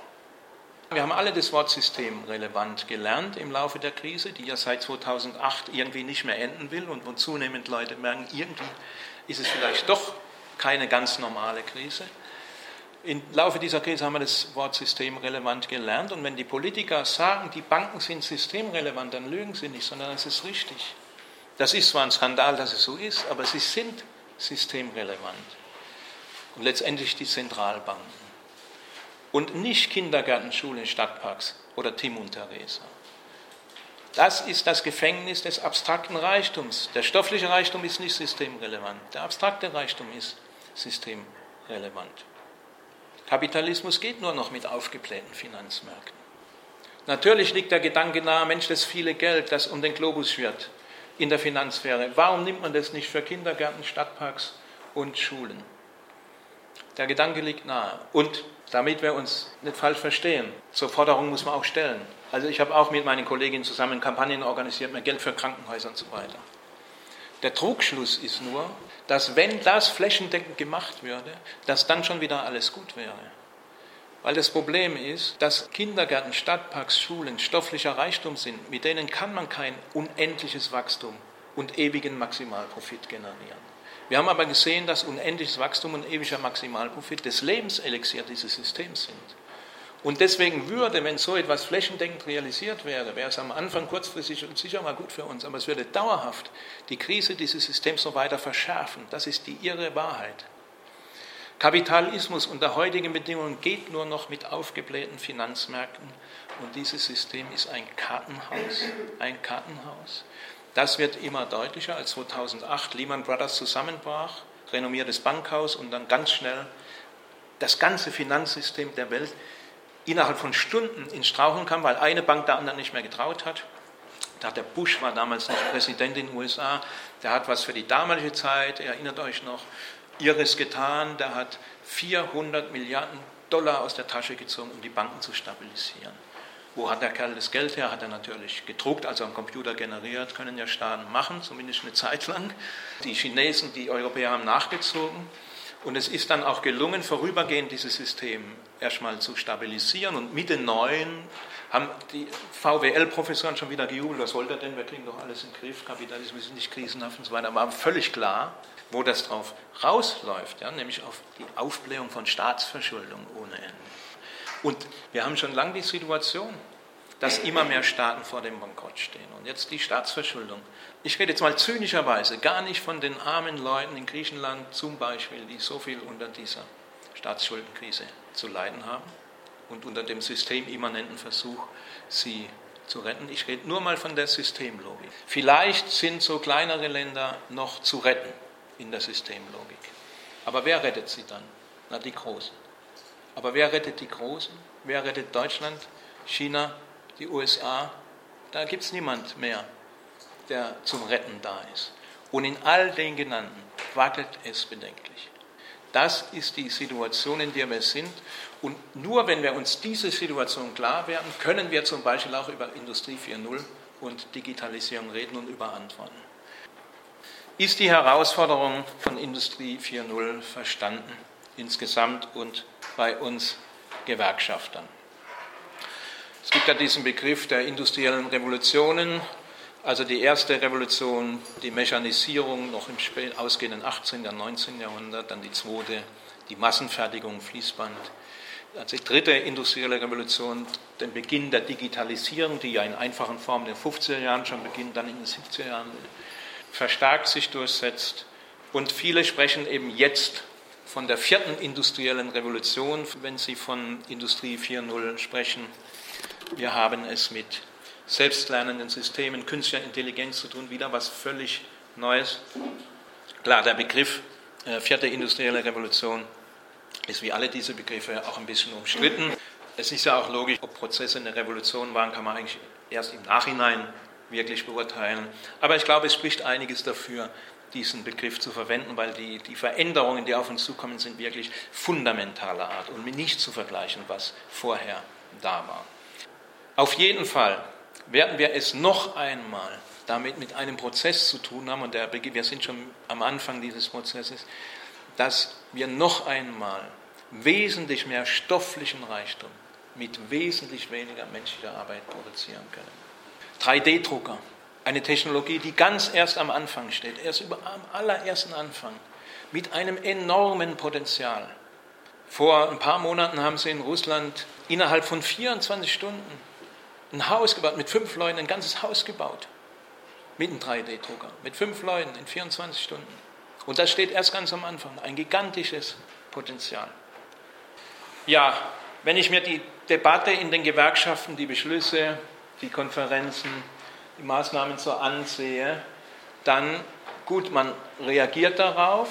Wir haben alle das Wort systemrelevant gelernt im Laufe der Krise, die ja seit 2008 irgendwie nicht mehr enden will und wo zunehmend Leute merken, irgendwie ist es vielleicht doch keine ganz normale Krise. Im Laufe dieser Krise haben wir das Wort systemrelevant gelernt und wenn die Politiker sagen, die Banken sind systemrelevant, dann lügen sie nicht, sondern es ist richtig. Das ist zwar ein Skandal, dass es so ist, aber sie sind systemrelevant. Und letztendlich die Zentralbanken. Und nicht Kindergärten, Schulen, Stadtparks oder Tim und Theresa. Das ist das Gefängnis des abstrakten Reichtums. Der stoffliche Reichtum ist nicht systemrelevant. Der abstrakte Reichtum ist systemrelevant. Kapitalismus geht nur noch mit aufgeblähten Finanzmärkten. Natürlich liegt der Gedanke nahe, Mensch, das viele Geld, das um den Globus schwirrt in der Finanzsphäre. Warum nimmt man das nicht für Kindergärten, Stadtparks und Schulen? Der Gedanke liegt nahe. Und damit wir uns nicht falsch verstehen, zur Forderung muss man auch stellen. Also ich habe auch mit meinen Kolleginnen zusammen Kampagnen organisiert, mehr Geld für Krankenhäuser und so weiter. Der Trugschluss ist nur, dass wenn das flächendeckend gemacht würde, dass dann schon wieder alles gut wäre. Weil das Problem ist, dass Kindergärten, Stadtparks, Schulen stofflicher Reichtum sind. Mit denen kann man kein unendliches Wachstum und ewigen Maximalprofit generieren. Wir haben aber gesehen, dass unendliches Wachstum und ewiger Maximalprofit das Lebenselixier dieses Systems sind. Und deswegen würde, wenn so etwas flächendeckend realisiert wäre, wäre es am Anfang kurzfristig und sicher mal gut für uns, aber es würde dauerhaft die Krise dieses Systems noch weiter verschärfen. Das ist die irre Wahrheit. Kapitalismus unter heutigen Bedingungen geht nur noch mit aufgeblähten Finanzmärkten und dieses System ist ein Kartenhaus. Das wird immer deutlicher, als 2008 Lehman Brothers zusammenbrach, renommiertes Bankhaus und dann ganz schnell das ganze Finanzsystem der Welt innerhalb von Stunden ins Straucheln kam, weil eine Bank der anderen nicht mehr getraut hat. Der Bush war damals noch Präsident in den USA, der hat was für die damalige Zeit, erinnert euch noch, Irres getan, der hat 400 Milliarden Dollar aus der Tasche gezogen, um die Banken zu stabilisieren. Wo hat der Kerl das Geld her? Hat er natürlich gedruckt, also am Computer generiert, können ja Staaten machen, zumindest eine Zeit lang. Die Chinesen, die Europäer haben nachgezogen. Und es ist dann auch gelungen, vorübergehend dieses System erstmal zu stabilisieren. Und mit den Neuen haben die VWL-Professoren schon wieder gejubelt, was soll das denn, wir kriegen doch alles in den Griff, Kapitalismus ist nicht krisenhaft und so weiter. Aber haben völlig klar, wo das drauf rausläuft, ja, nämlich auf die Aufblähung von Staatsverschuldung ohne Ende. Und wir haben schon lange die Situation, dass immer mehr Staaten vor dem Bankrott stehen. Und jetzt die Staatsverschuldung. Ich rede jetzt mal zynischerweise gar nicht von den armen Leuten in Griechenland zum Beispiel, die so viel unter dieser Staatsschuldenkrise zu leiden haben und unter dem systemimmanenten Versuch, sie zu retten. Ich rede nur mal von der Systemlogik. Vielleicht sind so kleinere Länder noch zu retten in der Systemlogik. Aber wer rettet sie dann? Na, die Großen. Aber wer rettet die Großen? Wer rettet Deutschland, China, die USA? Da gibt es niemand mehr, der zum Retten da ist. Und in all den genannten wackelt es bedenklich. Das ist die Situation, in der wir sind. Und nur wenn wir uns diese Situation klar werden, können wir zum Beispiel auch über Industrie 4.0 und Digitalisierung reden und über Antworten. Ist die Herausforderung von Industrie 4.0 verstanden insgesamt und bei uns Gewerkschaftern? Es gibt ja diesen Begriff der industriellen Revolutionen. Also die erste Revolution, die Mechanisierung noch im ausgehenden 18. und 19. Jahrhundert, dann die zweite, die Massenfertigung, Fließband. Als die dritte industrielle Revolution, den Beginn der Digitalisierung, die ja in einfachen Formen in den 50er Jahren schon beginnt, dann in den 70er Jahren verstärkt sich durchsetzt. Und viele sprechen eben jetzt von der vierten industriellen Revolution, wenn sie von Industrie 4.0 sprechen. Wir haben es mit selbstlernenden Systemen, künstlicher Intelligenz zu tun, wieder was völlig Neues. Klar, der Begriff vierte industrielle Revolution ist wie alle diese Begriffe auch ein bisschen umstritten. Es ist ja auch logisch, ob Prozesse eine Revolution waren, kann man eigentlich erst im Nachhinein wirklich beurteilen. Aber ich glaube, es spricht einiges dafür, diesen Begriff zu verwenden, weil die Veränderungen, die auf uns zukommen, sind wirklich fundamentaler Art und mit nicht zu vergleichen, was vorher da war. Auf jeden Fall werden wir es noch einmal damit mit einem Prozess zu tun haben, und wir sind schon am Anfang dieses Prozesses, dass wir noch einmal wesentlich mehr stofflichen Reichtum mit wesentlich weniger menschlicher Arbeit produzieren können. 3D-Drucker, eine Technologie, die ganz erst am Anfang steht, erst am allerersten Anfang, mit einem enormen Potenzial. Vor ein paar Monaten haben sie in Russland innerhalb von 24 Stunden ein Haus gebaut, mit 5 Leuten ein ganzes Haus gebaut. Mit einem 3D-Drucker, mit 5 Leuten in 24 Stunden. Und das steht erst ganz am Anfang, ein gigantisches Potenzial. Ja, wenn ich mir die Debatte in den Gewerkschaften, die Beschlüsse, die Konferenzen, die Maßnahmen so ansehe, dann, gut, man reagiert darauf,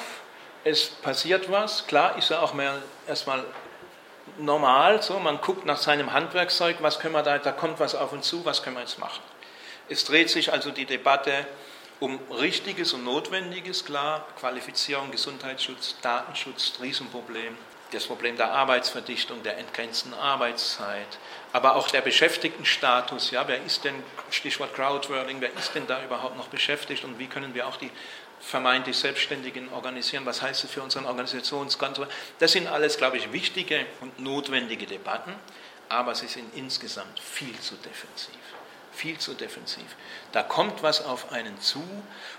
es passiert was, klar ist ja auch mehr erstmal normal, so, man guckt nach seinem Handwerkszeug, was können wir da kommt was auf uns zu, was können wir jetzt machen. Es dreht sich also die Debatte um Richtiges und Notwendiges, klar, Qualifizierung, Gesundheitsschutz, Datenschutz, Riesenproblem, das Problem der Arbeitsverdichtung, der entgrenzten Arbeitszeit, aber auch der Beschäftigtenstatus, ja, wer ist denn, Stichwort Crowdworking, wer ist denn da überhaupt noch beschäftigt und wie können wir auch die vermeintlich Selbstständigen organisieren, was heißt es für unseren Organisationskonto? Das sind alles, glaube ich, wichtige und notwendige Debatten, aber sie sind insgesamt viel zu defensiv. Viel zu defensiv. Da kommt was auf einen zu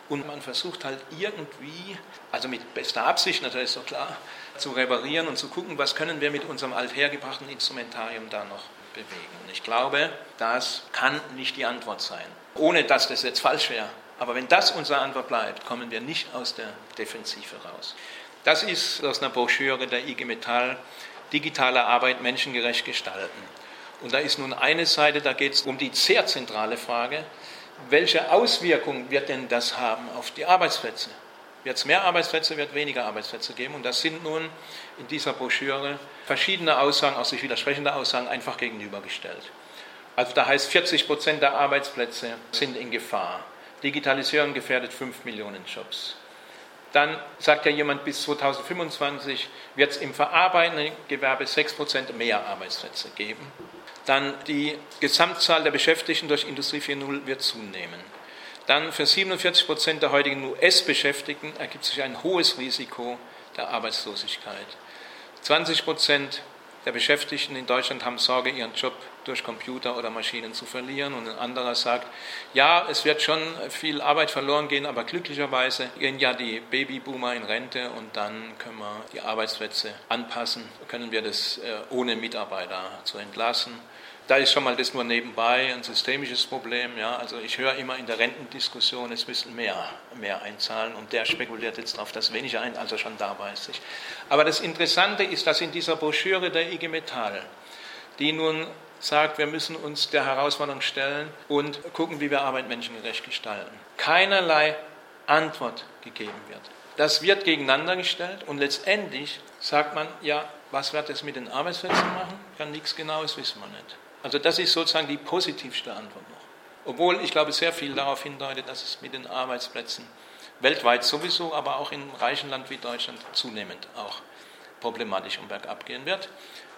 und man versucht halt irgendwie, also mit bester Absicht natürlich, ist doch klar, zu reparieren und zu gucken, was können wir mit unserem althergebrachten Instrumentarium da noch bewegen. Und ich glaube, das kann nicht die Antwort sein. Ohne dass das jetzt falsch wäre. Aber wenn das unsere Antwort bleibt, kommen wir nicht aus der Defensive raus. Das ist aus einer Broschüre der IG Metall, digitale Arbeit menschengerecht gestalten. Und da ist nun eine Seite, da geht es um die sehr zentrale Frage, welche Auswirkungen wird denn das haben auf die Arbeitsplätze? Wird es mehr Arbeitsplätze, wird es weniger Arbeitsplätze geben? Und das sind nun in dieser Broschüre verschiedene Aussagen, auch sich widersprechende Aussagen, einfach gegenübergestellt. Also da heißt, 40% der Arbeitsplätze sind in Gefahr. Digitalisierung gefährdet 5 Millionen Jobs. Dann sagt ja jemand, bis 2025 wird es im verarbeitenden Gewerbe 6% mehr Arbeitsplätze geben. Dann die Gesamtzahl der Beschäftigten durch Industrie 4.0 wird zunehmen. Dann für 47% der heutigen US-Beschäftigten ergibt sich ein hohes Risiko der Arbeitslosigkeit. 20% der Beschäftigten in Deutschland haben Sorge, ihren Job durch Computer oder Maschinen zu verlieren. Und ein anderer sagt, ja, es wird schon viel Arbeit verloren gehen, aber glücklicherweise gehen ja die Babyboomer in Rente und dann können wir die Arbeitsplätze anpassen, können wir das ohne Mitarbeiter zu entlassen. Da ist schon mal das nur nebenbei ein systemisches Problem. Ja. Also ich höre immer in der Rentendiskussion, es müssen mehr einzahlen und der spekuliert jetzt darauf, dass weniger ein, also schon da weiß ich. Aber das Interessante ist, dass in dieser Broschüre der IG Metall, die nun sagt, wir müssen uns der Herausforderung stellen und gucken, wie wir Arbeit menschengerecht gestalten, keinerlei Antwort gegeben wird. Das wird gegeneinander gestellt und letztendlich sagt man, ja, was wird es mit den Arbeitsplätzen machen? Ja, nichts Genaues wissen wir nicht. Also das ist sozusagen die positivste Antwort noch. Obwohl, ich glaube, sehr viel darauf hindeutet, dass es mit den Arbeitsplätzen weltweit sowieso, aber auch in einem reichen Land wie Deutschland zunehmend auch problematisch und bergab gehen wird.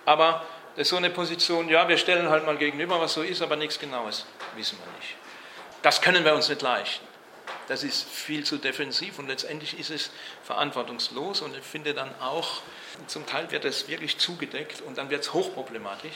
Aber das ist so eine Position, ja, wir stellen halt mal gegenüber, was so ist, aber nichts Genaues wissen wir nicht. Das können wir uns nicht leisten. Das ist viel zu defensiv und letztendlich ist es verantwortungslos und ich finde dann auch, zum Teil wird das wirklich zugedeckt und dann wird es hochproblematisch.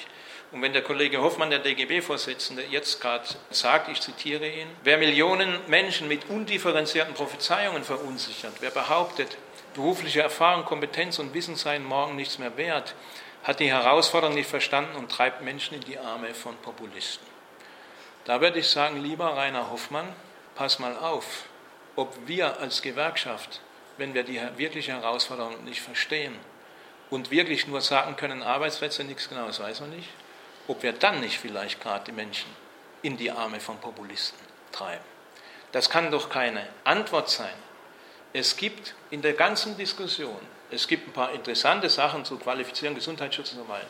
Und wenn der Kollege Hoffmann, der DGB-Vorsitzende, jetzt gerade sagt, ich zitiere ihn, wer Millionen Menschen mit undifferenzierten Prophezeiungen verunsichert, wer behauptet, berufliche Erfahrung, Kompetenz und Wissen seien morgen nichts mehr wert, hat die Herausforderung nicht verstanden und treibt Menschen in die Arme von Populisten. Da würde ich sagen, lieber Rainer Hoffmann, pass mal auf, ob wir als Gewerkschaft, wenn wir die wirkliche Herausforderung nicht verstehen und wirklich nur sagen können, Arbeitsplätze, nichts Genaues weiß man nicht, ob wir dann nicht vielleicht gerade die Menschen in die Arme von Populisten treiben. Das kann doch keine Antwort sein. Es gibt in der ganzen Diskussion, es gibt ein paar interessante Sachen zu qualifizieren, Gesundheitsschutz und so weiter,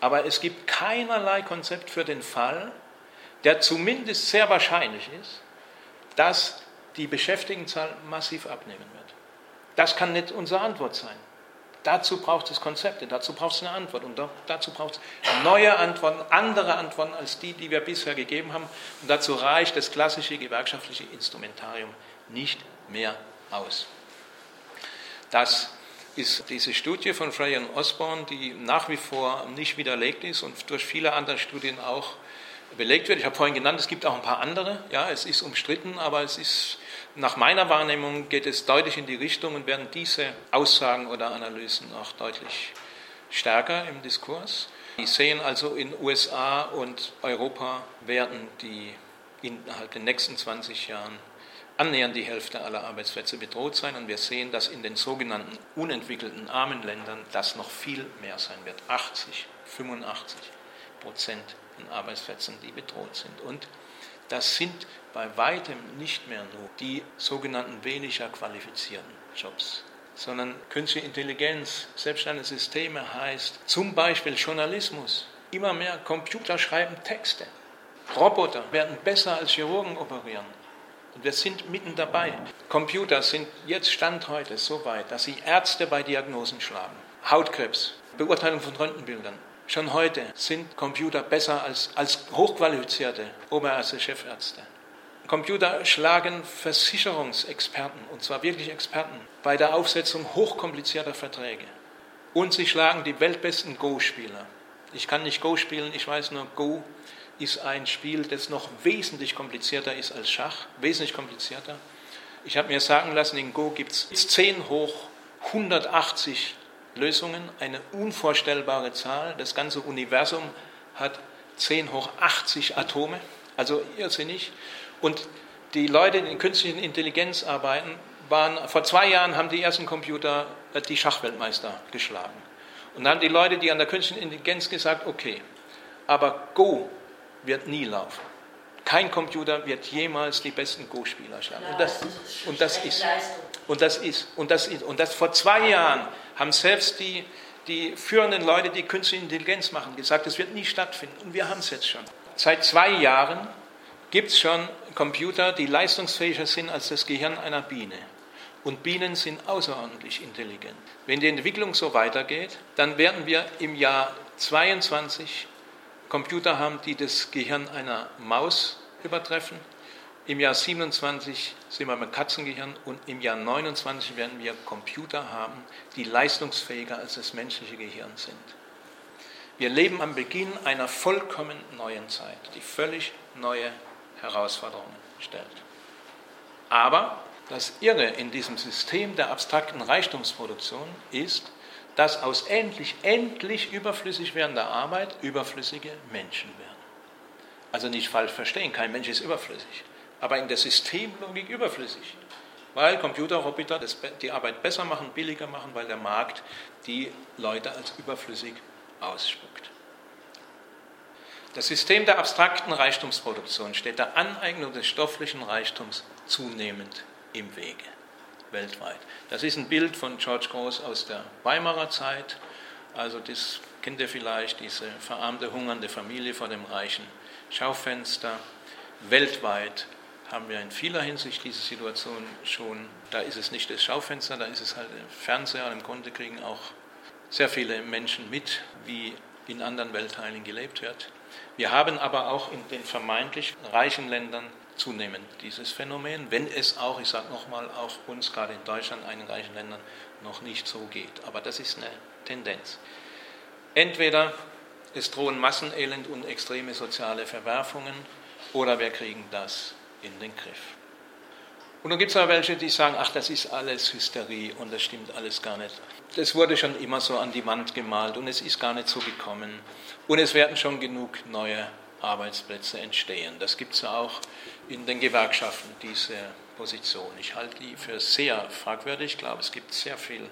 aber es gibt keinerlei Konzept für den Fall, der zumindest sehr wahrscheinlich ist, dass die Beschäftigtenzahl massiv abnehmen wird. Das kann nicht unsere Antwort sein. Dazu braucht es Konzepte, dazu braucht es eine Antwort und dazu braucht es neue Antworten, andere Antworten als die, die wir bisher gegeben haben. Und dazu reicht das klassische gewerkschaftliche Instrumentarium nicht mehr aus. Das ist diese Studie von Frey und Osborne, die nach wie vor nicht widerlegt ist und durch viele andere Studien auch belegt wird. Ich habe vorhin genannt, es gibt auch ein paar andere. Ja, es ist umstritten, aber es ist, nach meiner Wahrnehmung geht es deutlich in die Richtung und werden diese Aussagen oder Analysen auch deutlich stärker im Diskurs. Die sehen also, in USA und Europa werden die innerhalb der nächsten 20 Jahren annähernd die Hälfte aller Arbeitsplätze bedroht sein. Und wir sehen, dass in den sogenannten unentwickelten armen Ländern das noch viel mehr sein wird. 80-85% an Arbeitsplätzen, die bedroht sind. Und das sind bei weitem nicht mehr nur die sogenannten weniger qualifizierten Jobs, sondern künstliche Intelligenz, selbstständige Systeme heißt zum Beispiel Journalismus, immer mehr Computer schreiben Texte, Roboter werden besser als Chirurgen operieren. Und wir sind mitten dabei. Computer sind jetzt Stand heute so weit, dass sie Ärzte bei Diagnosen schlagen. Hautkrebs, Beurteilung von Röntgenbildern. Schon heute sind Computer besser als hochqualifizierte Oberärzte, Chefärzte. Computer schlagen Versicherungsexperten, und zwar wirklich Experten, bei der Aufsetzung hochkomplizierter Verträge. Und sie schlagen die weltbesten Go-Spieler. Ich kann nicht Go spielen, ich weiß nur, Go ist ein Spiel, das noch wesentlich komplizierter ist als Schach. Wesentlich komplizierter. Ich habe mir sagen lassen, in Go gibt es 10 hoch 180 Lösungen, eine unvorstellbare Zahl. Das ganze Universum hat 10 hoch 80 Atome, also irrsinnig. Und die Leute, die in künstlicher Intelligenz arbeiten, vor 2 Jahren haben die ersten Computer die Schachweltmeister geschlagen. Und dann haben die Leute, die an der künstlichen Intelligenz gesagt, okay, aber Go wird nie laufen. Kein Computer wird jemals die besten Go-Spieler schlagen. Und das vor 2 Jahren haben selbst die führenden Leute, die künstliche Intelligenz machen, gesagt, das wird nie stattfinden. Und wir haben es jetzt schon. Seit 2 Jahren gibt es schon Computer, die leistungsfähiger sind als das Gehirn einer Biene. Und Bienen sind außerordentlich intelligent. Wenn die Entwicklung so weitergeht, dann werden wir im Jahr 22 Computer haben, die das Gehirn einer Maus übertreffen. Im Jahr 27 sind wir mit Katzengehirn und im Jahr 29 werden wir Computer haben, die leistungsfähiger als das menschliche Gehirn sind. Wir leben am Beginn einer vollkommen neuen Zeit, die völlig neue Herausforderungen stellt. Aber das Irre in diesem System der abstrakten Reichtumsproduktion ist, dass aus endlich überflüssig werdender Arbeit überflüssige Menschen werden. Also nicht falsch verstehen, kein Mensch ist überflüssig, aber in der Systemlogik überflüssig, weil Computer, Roboter die Arbeit besser machen, billiger machen, weil der Markt die Leute als überflüssig ausspuckt. Das System der abstrakten Reichtumsproduktion steht der Aneignung des stofflichen Reichtums zunehmend im Wege. weltweit. Das ist ein Bild von George Grosz aus der Weimarer Zeit. Also das kennt ihr vielleicht, diese verarmte, hungernde Familie vor dem reichen Schaufenster. Weltweit haben wir in vieler Hinsicht diese Situation schon. Da ist es nicht das Schaufenster, da ist es halt der Fernseher. Und im Grunde kriegen auch sehr viele Menschen mit, wie in anderen Weltteilen gelebt wird. Wir haben aber auch in den vermeintlich reichen Ländern zunehmend dieses Phänomen, wenn es auch, ich sage nochmal, auch uns gerade in Deutschland, einigen reichen Ländern noch nicht so geht. Aber das ist eine Tendenz. Entweder es drohen Massenelend und extreme soziale Verwerfungen oder wir kriegen das in den Griff. Und dann gibt es auch welche, die sagen, ach, das ist alles Hysterie und das stimmt alles gar nicht. Das wurde schon immer so an die Wand gemalt und es ist gar nicht so gekommen. Und es werden schon genug neue Arbeitsplätze entstehen. Das gibt es ja auch in den Gewerkschaften, diese Position. Ich halte die für sehr fragwürdig. Ich glaube, es gibt sehr viele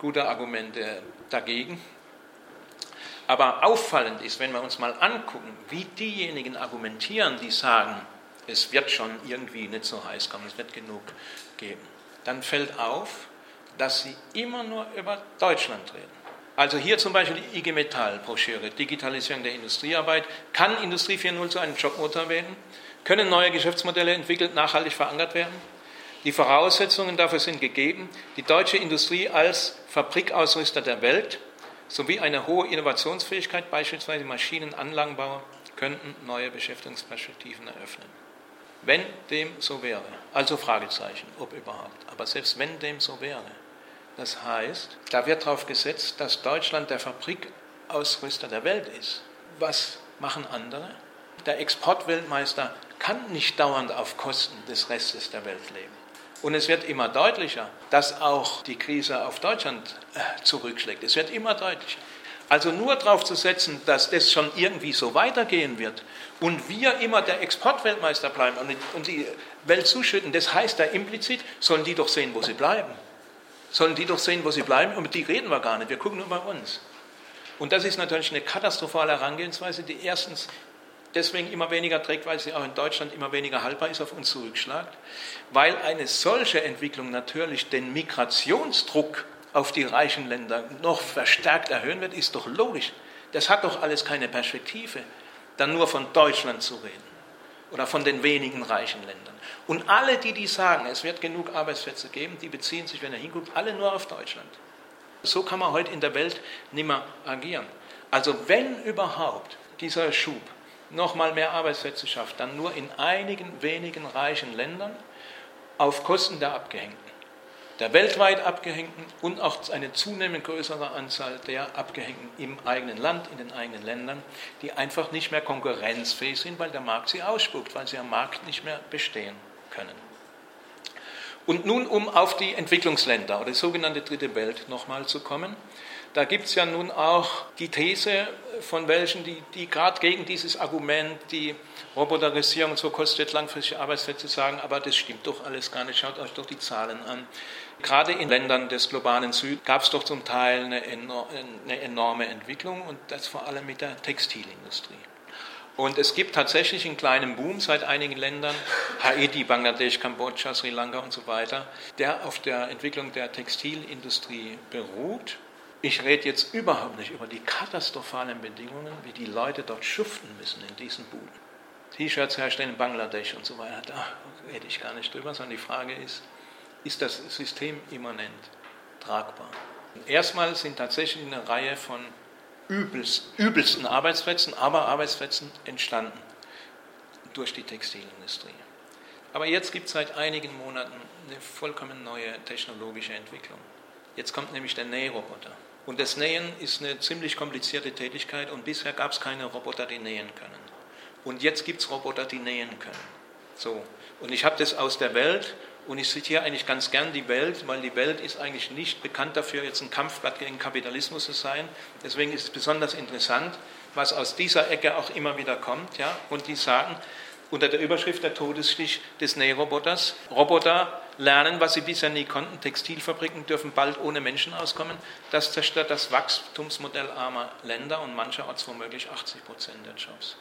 gute Argumente dagegen. Aber auffallend ist, wenn wir uns mal angucken, wie diejenigen argumentieren, die sagen, es wird schon irgendwie nicht so heiß kommen, es wird genug geben. Dann fällt auf, dass sie immer nur über Deutschland reden. Also hier zum Beispiel die IG Metall-Broschüre, Digitalisierung der Industriearbeit. Kann Industrie 4.0 zu einem Jobmotor werden? Können neue Geschäftsmodelle entwickelt, nachhaltig verankert werden? Die Voraussetzungen dafür sind gegeben. Die deutsche Industrie als Fabrikausrüster der Welt sowie eine hohe Innovationsfähigkeit, beispielsweise Maschinen, Anlagenbau, könnten neue Beschäftigungsperspektiven eröffnen. Wenn dem so wäre, also Fragezeichen, ob überhaupt, aber selbst wenn dem so wäre, das heißt, da wird darauf gesetzt, dass Deutschland der Fabrikausrüster der Welt ist. Was machen andere? Der Exportweltmeister kann nicht dauernd auf Kosten des Restes der Welt leben. Und es wird immer deutlicher, dass auch die Krise auf Deutschland zurückschlägt. Es wird immer deutlicher. Also nur darauf zu setzen, dass das schon irgendwie so weitergehen wird und wir immer der Exportweltmeister bleiben und die Welt zuschütten, das heißt ja implizit, sollen die doch sehen, wo sie bleiben. Sollen die doch sehen, wo sie bleiben, und die reden wir gar nicht, wir gucken nur bei uns. Und das ist natürlich eine katastrophale Herangehensweise, die erstens deswegen immer weniger trägt, weil sie auch in Deutschland immer weniger haltbar ist, auf uns zurückschlägt, weil eine solche Entwicklung natürlich den Migrationsdruck auf die reichen Länder noch verstärkt erhöhen wird, ist doch logisch. Das hat doch alles keine Perspektive, dann nur von Deutschland zu reden oder von den wenigen reichen Ländern. Und alle, die sagen, es wird genug Arbeitsplätze geben, die beziehen sich, wenn er hinguckt, alle nur auf Deutschland. So kann man heute in der Welt nicht mehr agieren. Also wenn überhaupt dieser Schub nochmal mehr Arbeitsplätze schafft, dann nur in einigen wenigen reichen Ländern auf Kosten der Abgehängten, der weltweit Abgehängten und auch eine zunehmend größere Anzahl der Abgehängten im eigenen Land, in den eigenen Ländern, die einfach nicht mehr konkurrenzfähig sind, weil der Markt sie ausspuckt, weil sie am Markt nicht mehr bestehen können. Und nun, um auf die Entwicklungsländer oder die sogenannte Dritte Welt nochmal zu kommen, da gibt es ja nun auch die These von welchen, die gerade gegen dieses Argument, die Roboterisierung und so kostet langfristige Arbeitsplätze, sagen, aber das stimmt doch alles gar nicht, schaut euch doch die Zahlen an. Gerade in Ländern des globalen Südens gab es doch zum Teil eine enorme Entwicklung, und das vor allem mit der Textilindustrie. Und es gibt tatsächlich einen kleinen Boom seit einigen Ländern, Haiti, Bangladesch, Kambodscha, Sri Lanka und so weiter, der auf der Entwicklung der Textilindustrie beruht. Ich rede jetzt überhaupt nicht über die katastrophalen Bedingungen, wie die Leute dort schuften müssen in diesen Buden. T-Shirts herstellen in Bangladesch und so weiter, da rede ich gar nicht drüber, sondern die Frage ist, ist das System immanent tragbar? Erstmal sind tatsächlich eine Reihe von übelsten Arbeitsplätzen, aber Arbeitsplätzen entstanden durch die Textilindustrie. Aber jetzt gibt es seit einigen Monaten eine vollkommen neue technologische Entwicklung. Jetzt kommt nämlich der Nähroboter. Und das Nähen ist eine ziemlich komplizierte Tätigkeit, und bisher gab es keine Roboter, die nähen können. Und jetzt gibt es Roboter, die nähen können. So. Und ich habe das aus der Welt, und ich zitiere eigentlich ganz gern die Welt, weil die Welt ist eigentlich nicht bekannt dafür, jetzt ein Kampfblatt gegen Kapitalismus zu sein. Deswegen ist es besonders interessant, was aus dieser Ecke auch immer wieder kommt. Ja? Und die sagen, unter der Überschrift der Todesstich des Nähroboters, Roboter lernen, was sie bisher nie konnten, Textilfabriken dürfen bald ohne Menschen auskommen, das zerstört das Wachstumsmodell armer Länder und mancherorts womöglich 80% der Jobs.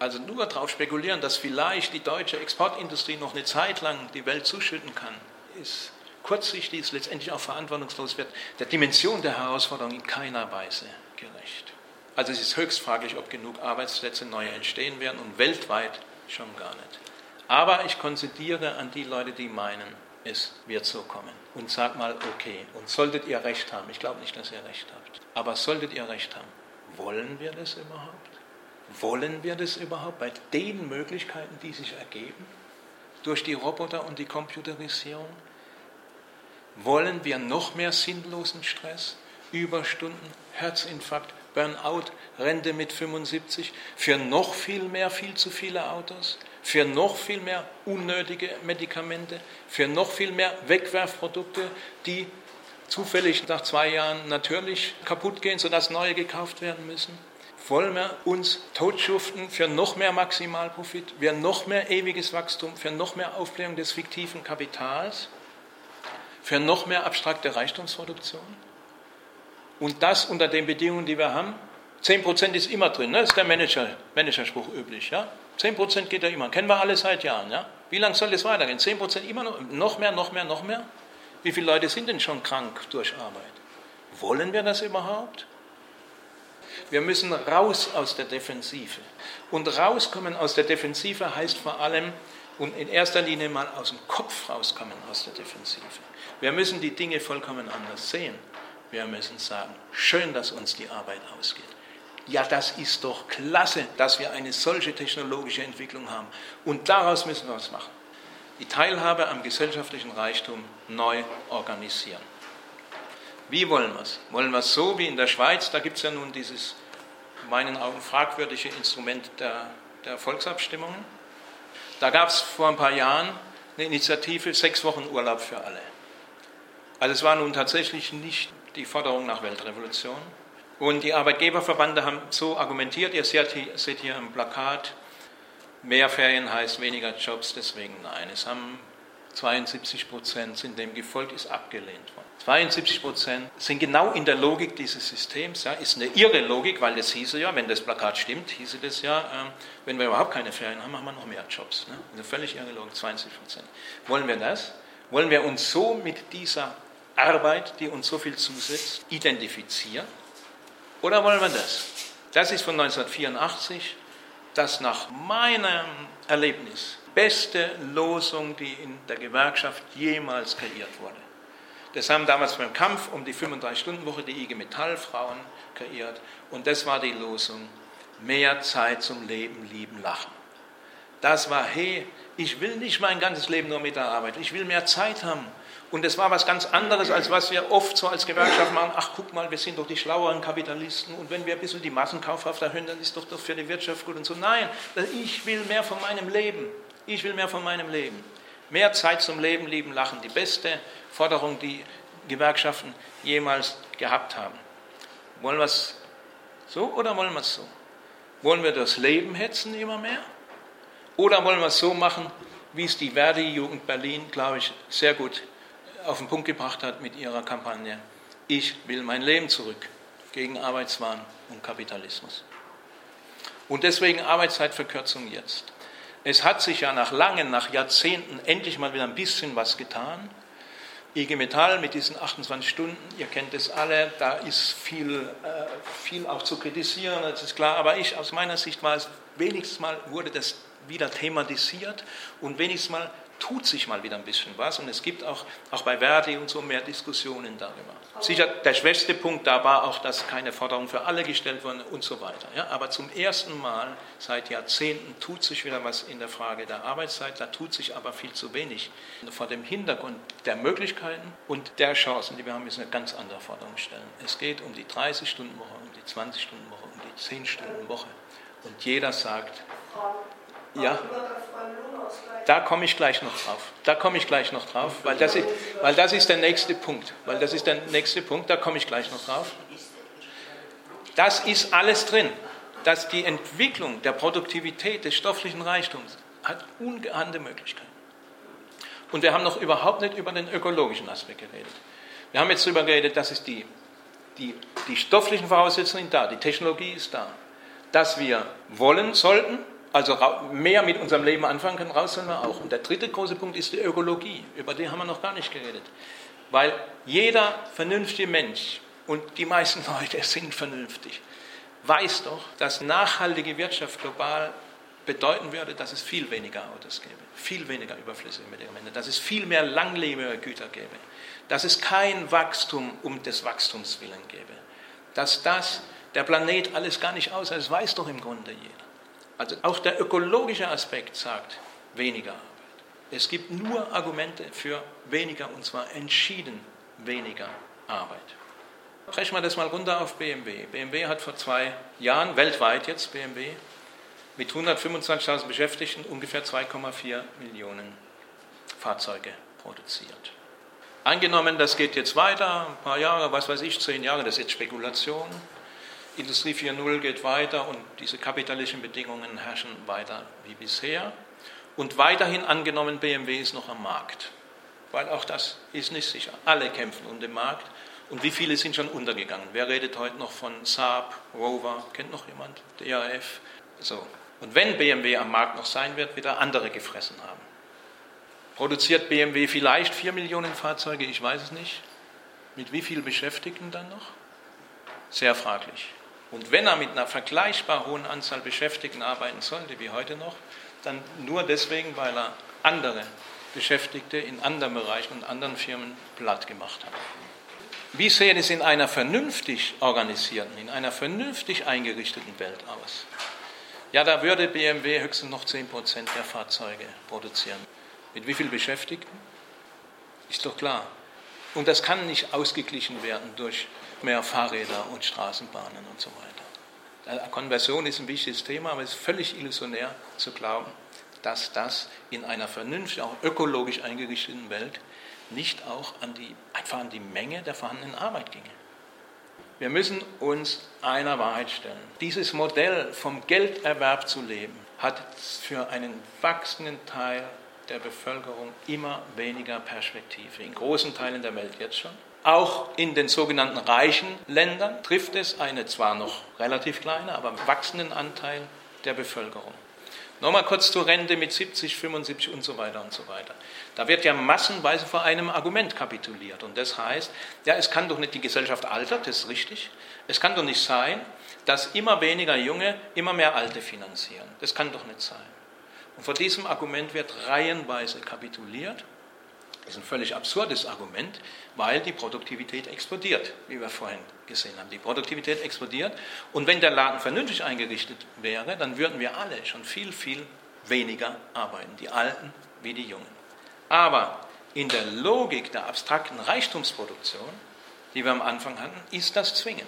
Also nur darauf spekulieren, dass vielleicht die deutsche Exportindustrie noch eine Zeit lang die Welt zuschütten kann, ist kurzsichtig, ist letztendlich auch verantwortungslos, wird der Dimension der Herausforderung in keiner Weise gerecht. Also es ist höchst fraglich, ob genug Arbeitsplätze neue entstehen werden und weltweit schon gar nicht. Aber ich konzediere an die Leute, die meinen, es wird so kommen. Und sag mal, okay, und solltet ihr recht haben, ich glaube nicht, dass ihr recht habt, aber solltet ihr recht haben, wollen wir das überhaupt? Wollen wir das überhaupt bei den Möglichkeiten, die sich ergeben, durch die Roboter und die Computerisierung? Wollen wir noch mehr sinnlosen Stress, Überstunden, Herzinfarkt, Burnout, Rente mit 75, für noch viel mehr, viel zu viele Autos, für noch viel mehr unnötige Medikamente, für noch viel mehr Wegwerfprodukte, die zufällig nach 2 Jahren natürlich kaputt gehen, sodass neue gekauft werden müssen? Wollen wir uns totschuften für noch mehr Maximalprofit, für noch mehr ewiges Wachstum, für noch mehr Aufblähung des fiktiven Kapitals, für noch mehr abstrakte Reichtumsproduktion? Und das unter den Bedingungen, die wir haben. 10% ist immer drin, ne? Das ist der Managerspruch üblich. Ja? 10% geht ja immer, kennen wir alle seit Jahren. Ja? Wie lange soll das weitergehen? 10% immer noch mehr? Wie viele Leute sind denn schon krank durch Arbeit? Wollen wir das überhaupt? Wir müssen raus aus der Defensive. Und rauskommen aus der Defensive heißt vor allem, und in erster Linie mal aus dem Kopf rauskommen aus der Defensive. Wir müssen die Dinge vollkommen anders sehen. Wir müssen sagen, schön, dass uns die Arbeit ausgeht. Ja, das ist doch klasse, dass wir eine solche technologische Entwicklung haben. Und daraus müssen wir was machen. Die Teilhabe am gesellschaftlichen Reichtum neu organisieren. Wie wollen wir es? Wollen wir es so wie in der Schweiz? Da gibt es ja nun dieses, in meinen Augen, fragwürdige Instrument der Volksabstimmungen. Da gab es vor ein paar Jahren eine Initiative, 6 Wochen Urlaub für alle. Also es war nun tatsächlich nicht die Forderung nach Weltrevolution. Und die Arbeitgeberverbände haben so argumentiert, ihr seht hier im Plakat, mehr Ferien heißt weniger Jobs, deswegen nein. Es haben 72% sind dem gefolgt, ist abgelehnt worden. 72% sind genau in der Logik dieses Systems, ja, ist eine irre Logik, weil das hieße ja, wenn das Plakat stimmt, hieße das ja, wenn wir überhaupt keine Ferien haben, haben wir noch mehr Jobs. Ne? Eine völlig irre Logik, 72%. Wollen wir das? Wollen wir uns so mit dieser Arbeit, die uns so viel zusetzt, identifizieren? Oder wollen wir das? Das ist von 1984, das nach meinem Erlebnis beste Losung, die in der Gewerkschaft jemals kreiert wurde. Das haben damals beim Kampf um die 35-Stunden-Woche die IG Metall-Frauen kreiert. Und das war die Losung, mehr Zeit zum Leben, lieben, lachen. Das war, hey, ich will nicht mein ganzes Leben nur mit der Arbeit, ich will mehr Zeit haben. Und das war was ganz anderes, als was wir oft so als Gewerkschaft machen. Ach, guck mal, wir sind doch die schlaueren Kapitalisten und wenn wir ein bisschen die Massenkaufhaft erhöhen, dann ist doch das für die Wirtschaft gut und so. Nein, ich will mehr von meinem Leben. Ich will mehr von meinem Leben. Mehr Zeit zum Leben, lieben, lachen. Die beste Forderung, die Gewerkschaften jemals gehabt haben. Wollen wir es so oder wollen wir es so? Wollen wir das Leben hetzen immer mehr? Oder wollen wir es so machen, wie es die Verdi-Jugend Berlin, glaube ich, sehr gut auf den Punkt gebracht hat mit ihrer Kampagne, ich will mein Leben zurück gegen Arbeitswahn und Kapitalismus. Und deswegen Arbeitszeitverkürzung jetzt. Es hat sich ja nach langen, nach Jahrzehnten endlich mal wieder ein bisschen was getan. IG Metall mit diesen 28 Stunden, ihr kennt das alle, da ist viel auch zu kritisieren, das ist klar, aber aus meiner Sicht war es, wenigstens mal wurde das wieder thematisiert und wenigstens mal tut sich mal wieder ein bisschen was und es gibt auch bei Verdi und so mehr Diskussionen darüber. Sicher, der schwächste Punkt da war auch, dass keine Forderung für alle gestellt wurde und so weiter. Ja? Aber zum ersten Mal seit Jahrzehnten tut sich wieder was in der Frage der Arbeitszeit, da tut sich aber viel zu wenig. Vor dem Hintergrund der Möglichkeiten und der Chancen, die wir haben, müssen wir ganz andere Forderungen stellen. Es geht um die 30-Stunden-Woche, um die 20-Stunden-Woche, um die 10-Stunden-Woche und jeder sagt, ja, da komme ich gleich noch drauf. Weil das ist der nächste Punkt, da komme ich gleich noch drauf. Das ist alles drin, dass die Entwicklung der Produktivität, des stofflichen Reichtums hat ungeahnte Möglichkeiten. Und wir haben noch überhaupt nicht über den ökologischen Aspekt geredet. Wir haben jetzt darüber geredet, dass es die stofflichen Voraussetzungen sind da, die Technologie ist da, dass wir wollen sollten, also mehr mit unserem Leben anfangen können, raus sollen wir auch. Und der dritte große Punkt ist die Ökologie. Über die haben wir noch gar nicht geredet. Weil jeder vernünftige Mensch, und die meisten Leute sind vernünftig, weiß doch, dass nachhaltige Wirtschaft global bedeuten würde, dass es viel weniger Autos gäbe, viel weniger überflüssige Medikamente, dass es viel mehr langlebige Güter gäbe, dass es kein Wachstum um des Wachstums willen gäbe, dass das der Planet alles gar nicht aushält, das weiß doch im Grunde jeder. Also auch der ökologische Aspekt sagt weniger Arbeit. Es gibt nur Argumente für weniger, und zwar entschieden weniger Arbeit. Brechen wir das mal runter auf BMW. BMW hat vor 2 Jahren, weltweit jetzt BMW, mit 125.000 Beschäftigten ungefähr 2,4 Millionen Fahrzeuge produziert. Angenommen, das geht jetzt weiter, ein paar Jahre, was weiß ich, 10 Jahre, das ist jetzt Spekulation. Industrie 4.0 geht weiter und diese kapitalistischen Bedingungen herrschen weiter wie bisher. Und weiterhin angenommen, BMW ist noch am Markt, weil auch das ist nicht sicher. Alle kämpfen um den Markt. Und wie viele sind schon untergegangen? Wer redet heute noch von Saab, Rover? Kennt noch jemand? DAF? So. Und wenn BMW am Markt noch sein wird, wird er andere gefressen haben. Produziert BMW vielleicht 4 Millionen Fahrzeuge? Ich weiß es nicht. Mit wie vielen Beschäftigten dann noch? Sehr fraglich. Und wenn er mit einer vergleichbar hohen Anzahl Beschäftigten arbeiten sollte, wie heute noch, dann nur deswegen, weil er andere Beschäftigte in anderen Bereichen und anderen Firmen platt gemacht hat. Wie sähe es in einer vernünftig organisierten, in einer vernünftig eingerichteten Welt aus? Ja, da würde BMW höchstens noch 10% der Fahrzeuge produzieren. Mit wie vielen Beschäftigten? Ist doch klar. Und das kann nicht ausgeglichen werden durch mehr Fahrräder und Straßenbahnen und so weiter. Konversion ist ein wichtiges Thema, aber es ist völlig illusionär zu glauben, dass das in einer vernünftig, auch ökologisch eingerichteten Welt nicht auch an die Menge der vorhandenen Arbeit ginge. Wir müssen uns einer Wahrheit stellen. Dieses Modell, vom Gelderwerb zu leben, hat für einen wachsenden Teil der Bevölkerung immer weniger Perspektive. In großen Teilen der Welt jetzt schon. Auch in den sogenannten reichen Ländern trifft es einen zwar noch relativ kleinen, aber wachsenden Anteil der Bevölkerung. Nochmal kurz zur Rente mit 70, 75 und so weiter und so weiter. Da wird ja massenweise vor einem Argument kapituliert. Und das heißt, ja, es kann doch nicht, die Gesellschaft altert, das ist richtig. Es kann doch nicht sein, dass immer weniger Junge immer mehr Alte finanzieren. Das kann doch nicht sein. Und vor diesem Argument wird reihenweise kapituliert. Das ist ein völlig absurdes Argument, weil die Produktivität explodiert, wie wir vorhin gesehen haben. Die Produktivität explodiert, und wenn der Laden vernünftig eingerichtet wäre, dann würden wir alle schon viel, viel weniger arbeiten, die Alten wie die Jungen. Aber in der Logik der abstrakten Reichtumsproduktion, die wir am Anfang hatten, ist das zwingend.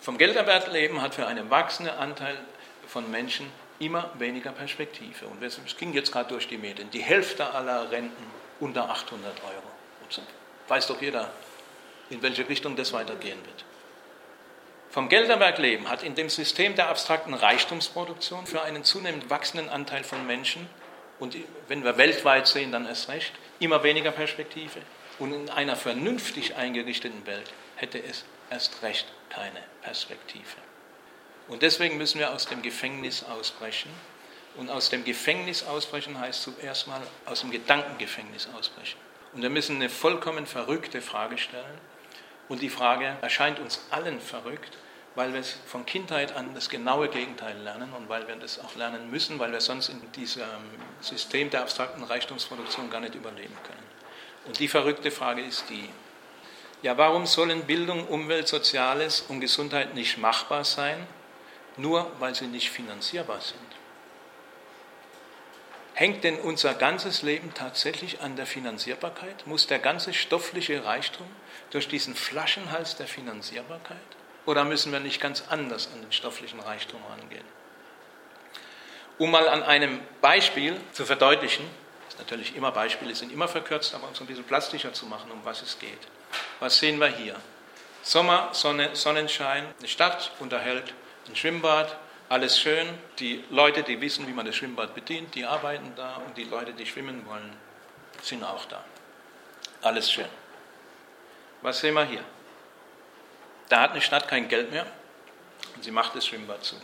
Vom Gelderwerbleben hat für einen wachsenden Anteil von Menschen immer weniger Perspektive. Und es ging jetzt gerade durch die Medien, die Hälfte aller Renten unter 800 Euro. Weiß doch jeder, in welche Richtung das weitergehen wird. Vom Gelderwerbleben hat in dem System der abstrakten Reichtumsproduktion für einen zunehmend wachsenden Anteil von Menschen, und wenn wir weltweit sehen, dann erst recht, immer weniger Perspektive. Und in einer vernünftig eingerichteten Welt hätte es erst recht keine Perspektive. Und deswegen müssen wir aus dem Gefängnis ausbrechen. Und aus dem Gefängnis ausbrechen heißt zuerst mal aus dem Gedankengefängnis ausbrechen. Und wir müssen eine vollkommen verrückte Frage stellen. Und die Frage erscheint uns allen verrückt, weil wir von Kindheit an das genaue Gegenteil lernen und weil wir das auch lernen müssen, weil wir sonst in diesem System der abstrakten Reichtumsproduktion gar nicht überleben können. Und die verrückte Frage ist die, ja, warum sollen Bildung, Umwelt, Soziales und Gesundheit nicht machbar sein, nur weil sie nicht finanzierbar sind? Hängt denn unser ganzes Leben tatsächlich an der Finanzierbarkeit? Muss der ganze stoffliche Reichtum durch diesen Flaschenhals der Finanzierbarkeit? Oder müssen wir nicht ganz anders an den stofflichen Reichtum rangehen? Um mal an einem Beispiel zu verdeutlichen, das ist natürlich immer Beispiele, sind immer verkürzt, aber um es ein bisschen plastischer zu machen, um was es geht. Was sehen wir hier? Sommer, Sonne, Sonnenschein, eine Stadt unterhält ein Schwimmbad, alles schön, die Leute, die wissen, wie man das Schwimmbad bedient, die arbeiten da, und die Leute, die schwimmen wollen, sind auch da. Alles schön. Was sehen wir hier? Da hat eine Stadt kein Geld mehr und sie macht das Schwimmbad zu.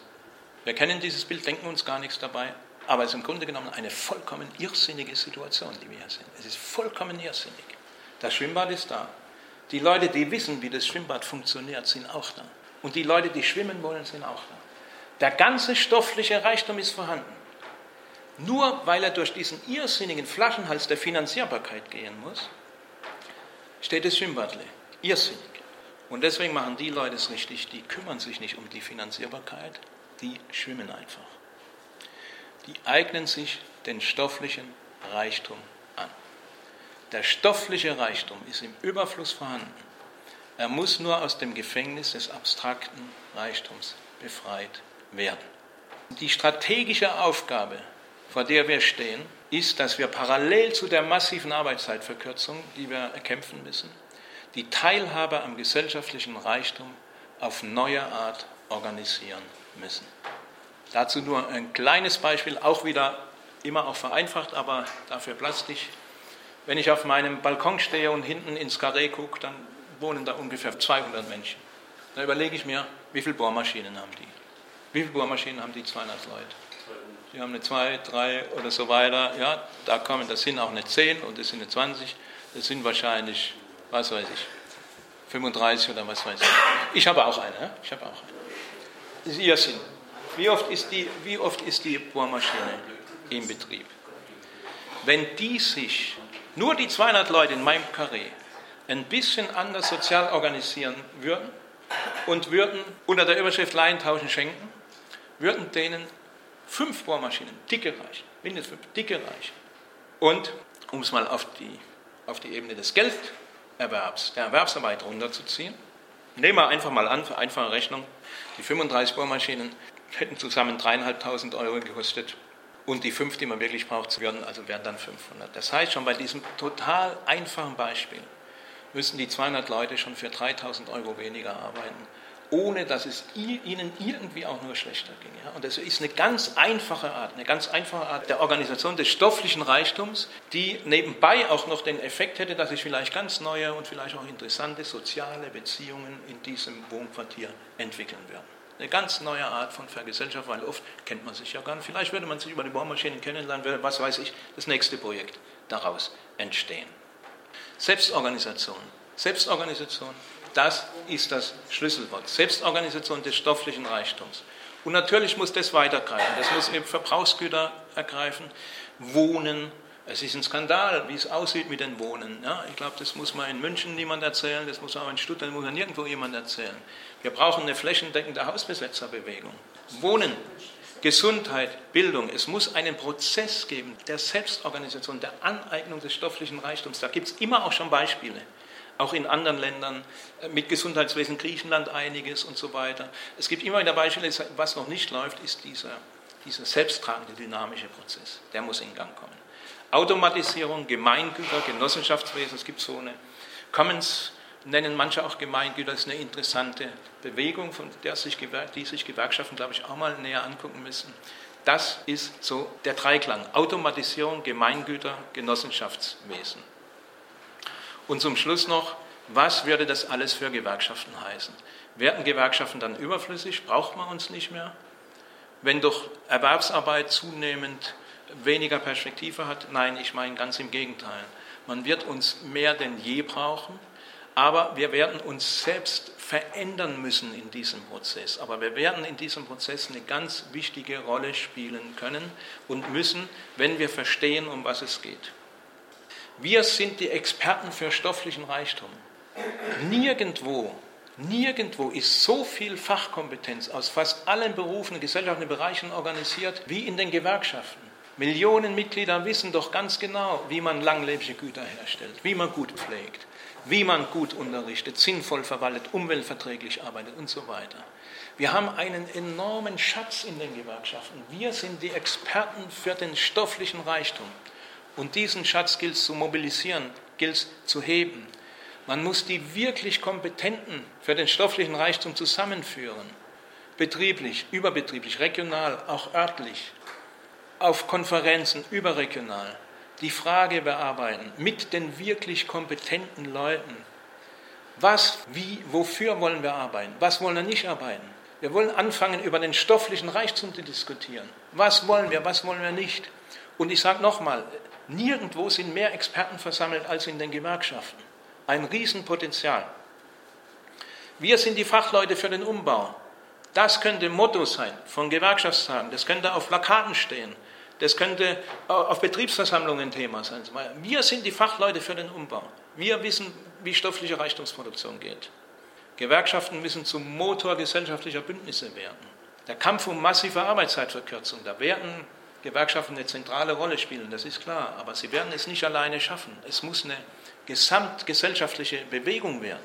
Wir kennen dieses Bild, denken uns gar nichts dabei, aber es ist im Grunde genommen eine vollkommen irrsinnige Situation, die wir hier sind. Es ist vollkommen irrsinnig. Das Schwimmbad ist da. Die Leute, die wissen, wie das Schwimmbad funktioniert, sind auch da. Und die Leute, die schwimmen wollen, sind auch da. Der ganze stoffliche Reichtum ist vorhanden. Nur weil er durch diesen irrsinnigen Flaschenhals der Finanzierbarkeit gehen muss, steht das Schwimmbad leer. Irrsinnig. Und deswegen machen die Leute es richtig, die kümmern sich nicht um die Finanzierbarkeit, die schwimmen einfach. Die eignen sich den stofflichen Reichtum an. Der stoffliche Reichtum ist im Überfluss vorhanden. Er muss nur aus dem Gefängnis des abstrakten Reichtums befreit werden. Die strategische Aufgabe, vor der wir stehen, ist, dass wir parallel zu der massiven Arbeitszeitverkürzung, die wir erkämpfen müssen, die Teilhabe am gesellschaftlichen Reichtum auf neue Art organisieren müssen. Dazu nur ein kleines Beispiel, auch wieder immer auch vereinfacht, aber dafür plastisch. Wenn ich auf meinem Balkon stehe und hinten ins Karree gucke, dann wohnen da ungefähr 200 Menschen. Da überlege ich mir, wie viele Bohrmaschinen haben die? Wie viele Bohrmaschinen haben die 200 Leute? Die haben eine 2, 3 oder so weiter. Ja, da kommen, das sind auch eine 10 und das sind eine 20. Das sind wahrscheinlich, was weiß ich, 35 oder was weiß ich. Ich habe auch eine. Das ist ihr Sinn. Wie oft ist die Bohrmaschine im Betrieb? Wenn die sich, nur die 200 Leute in meinem Karree, ein bisschen anders sozial organisieren würden, und würden unter der Überschrift Laientauschen schenken, würden denen 5 Bohrmaschinen, dicke reichen, mindestens 5, dicke reichen. Und, um es mal auf die Ebene des Gelderwerbs, der Erwerbsarbeit runterzuziehen, nehmen wir einfach mal an, für einfache Rechnung, die 35 Bohrmaschinen hätten zusammen 3.500 Euro gekostet und die 5, die man wirklich braucht, wären dann 500. Das heißt, schon bei diesem total einfachen Beispiel müssen die 200 Leute schon für 3.000 Euro weniger arbeiten, ohne dass es ihnen irgendwie auch nur schlechter ging. Ja? Und das ist eine ganz einfache Art der Organisation des stofflichen Reichtums, die nebenbei auch noch den Effekt hätte, dass sich vielleicht ganz neue und vielleicht auch interessante soziale Beziehungen in diesem Wohnquartier entwickeln werden. Eine ganz neue Art von Vergesellschaftung, weil oft kennt man sich ja gar nicht. Vielleicht würde man sich über die Bohrmaschinen kennenlernen, würde, was weiß ich, das nächste Projekt daraus entstehen. Selbstorganisation, das ist das Schlüsselwort. Selbstorganisation des stofflichen Reichtums. Und natürlich muss das weitergreifen. Das muss eben Verbrauchsgüter ergreifen, Wohnen. Es ist ein Skandal, wie es aussieht mit den Wohnen. Ja, ich glaube, das muss man in München niemand erzählen, das muss auch in Stuttgart, das muss man nirgendwo jemand erzählen. Wir brauchen eine flächendeckende Hausbesetzerbewegung. Wohnen, Gesundheit, Bildung. Es muss einen Prozess geben der Selbstorganisation, der Aneignung des stofflichen Reichtums. Da gibt es immer auch schon Beispiele, auch in anderen Ländern, mit Gesundheitswesen, Griechenland einiges und so weiter. Es gibt immer wieder Beispiele, was noch nicht läuft, ist dieser selbsttragende, dynamische Prozess. Der muss in Gang kommen. Automatisierung, Gemeingüter, Genossenschaftswesen. Es gibt so eine Commons, nennen manche auch Gemeingüter, das ist eine interessante Bewegung, von der die sich Gewerkschaften, glaube ich, auch mal näher angucken müssen. Das ist so der Dreiklang. Automatisierung, Gemeingüter, Genossenschaftswesen. Und zum Schluss noch, was würde das alles für Gewerkschaften heißen? Werden Gewerkschaften dann überflüssig? Braucht man uns nicht mehr? Wenn doch Erwerbsarbeit zunehmend weniger Perspektive hat? Nein, ich meine ganz im Gegenteil. Man wird uns mehr denn je brauchen. Aber wir werden uns selbst verändern müssen in diesem Prozess. Aber wir werden in diesem Prozess eine ganz wichtige Rolle spielen können und müssen, wenn wir verstehen, um was es geht. Wir sind die Experten für stofflichen Reichtum. Nirgendwo ist so viel Fachkompetenz aus fast allen Berufen, gesellschaftlichen Bereichen organisiert wie in den Gewerkschaften. Millionen Mitglieder wissen doch ganz genau, wie man langlebige Güter herstellt, wie man gut pflegt, wie man gut unterrichtet, sinnvoll verwaltet, umweltverträglich arbeitet und so weiter. Wir haben einen enormen Schatz in den Gewerkschaften. Wir sind die Experten für den stofflichen Reichtum. Und diesen Schatz gilt es zu mobilisieren, gilt es zu heben. Man muss die wirklich Kompetenten für den stofflichen Reichtum zusammenführen. Betrieblich, überbetrieblich, regional, auch örtlich. Auf Konferenzen überregional die Frage bearbeiten mit den wirklich kompetenten Leuten. Wofür wollen wir arbeiten? Was wollen wir nicht arbeiten? Wir wollen anfangen, über den stofflichen Reichtum zu diskutieren. Was wollen wir nicht? Und ich sage nochmal, nirgendwo sind mehr Experten versammelt als in den Gewerkschaften. Ein Riesenpotenzial. Wir sind die Fachleute für den Umbau. Das könnte Motto sein von Gewerkschaftstagen. Das könnte auf Plakaten stehen. Das könnte auf Betriebsversammlungen Thema sein. Wir sind die Fachleute für den Umbau. Wir wissen, wie stoffliche Reichtumsproduktion geht. Gewerkschaften müssen zum Motor gesellschaftlicher Bündnisse werden. Der Kampf um massive Arbeitszeitverkürzung, da werden Gewerkschaften eine zentrale Rolle spielen, das ist klar. Aber sie werden es nicht alleine schaffen. Es muss eine gesamtgesellschaftliche Bewegung werden.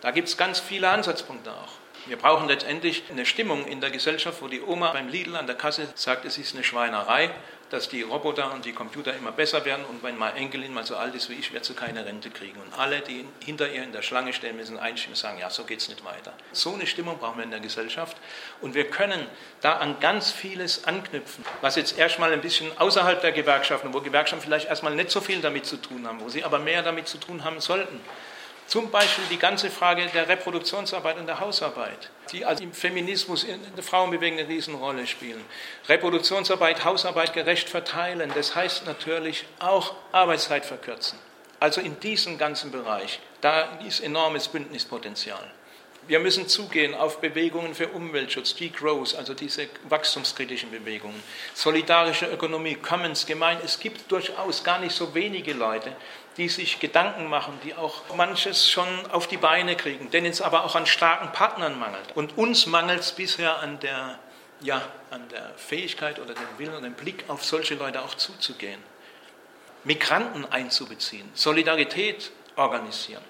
Da gibt es ganz viele Ansatzpunkte auch. Wir brauchen letztendlich eine Stimmung in der Gesellschaft, wo die Oma beim Lidl an der Kasse sagt, es ist eine Schweinerei, dass die Roboter und die Computer immer besser werden und wenn meine Enkelin mal so alt ist wie ich, wird sie keine Rente kriegen. Und alle, die hinter ihr in der Schlange stehen müssen, einstimmen und sagen, ja, so geht es nicht weiter. So eine Stimmung brauchen wir in der Gesellschaft und wir können da an ganz vieles anknüpfen, was jetzt erstmal ein bisschen außerhalb der Gewerkschaften, wo Gewerkschaften vielleicht erstmal nicht so viel damit zu tun haben, wo sie aber mehr damit zu tun haben sollten. Zum Beispiel die ganze Frage der Reproduktionsarbeit und der Hausarbeit, die also im Feminismus in der Frauenbewegung eine Riesenrolle spielen. Reproduktionsarbeit, Hausarbeit gerecht verteilen, das heißt natürlich auch Arbeitszeit verkürzen. Also in diesem ganzen Bereich, da ist enormes Bündnispotenzial. Wir müssen zugehen auf Bewegungen für Umweltschutz, Degrowth, also diese wachstumskritischen Bewegungen, solidarische Ökonomie, Commons, gemein. Es gibt durchaus gar nicht so wenige Leute, die sich Gedanken machen, die auch manches schon auf die Beine kriegen, denen es aber auch an starken Partnern mangelt. Und uns mangelt es bisher an der Fähigkeit oder dem Willen und dem Blick, auf solche Leute auch zuzugehen. Migranten einzubeziehen, Solidarität organisieren.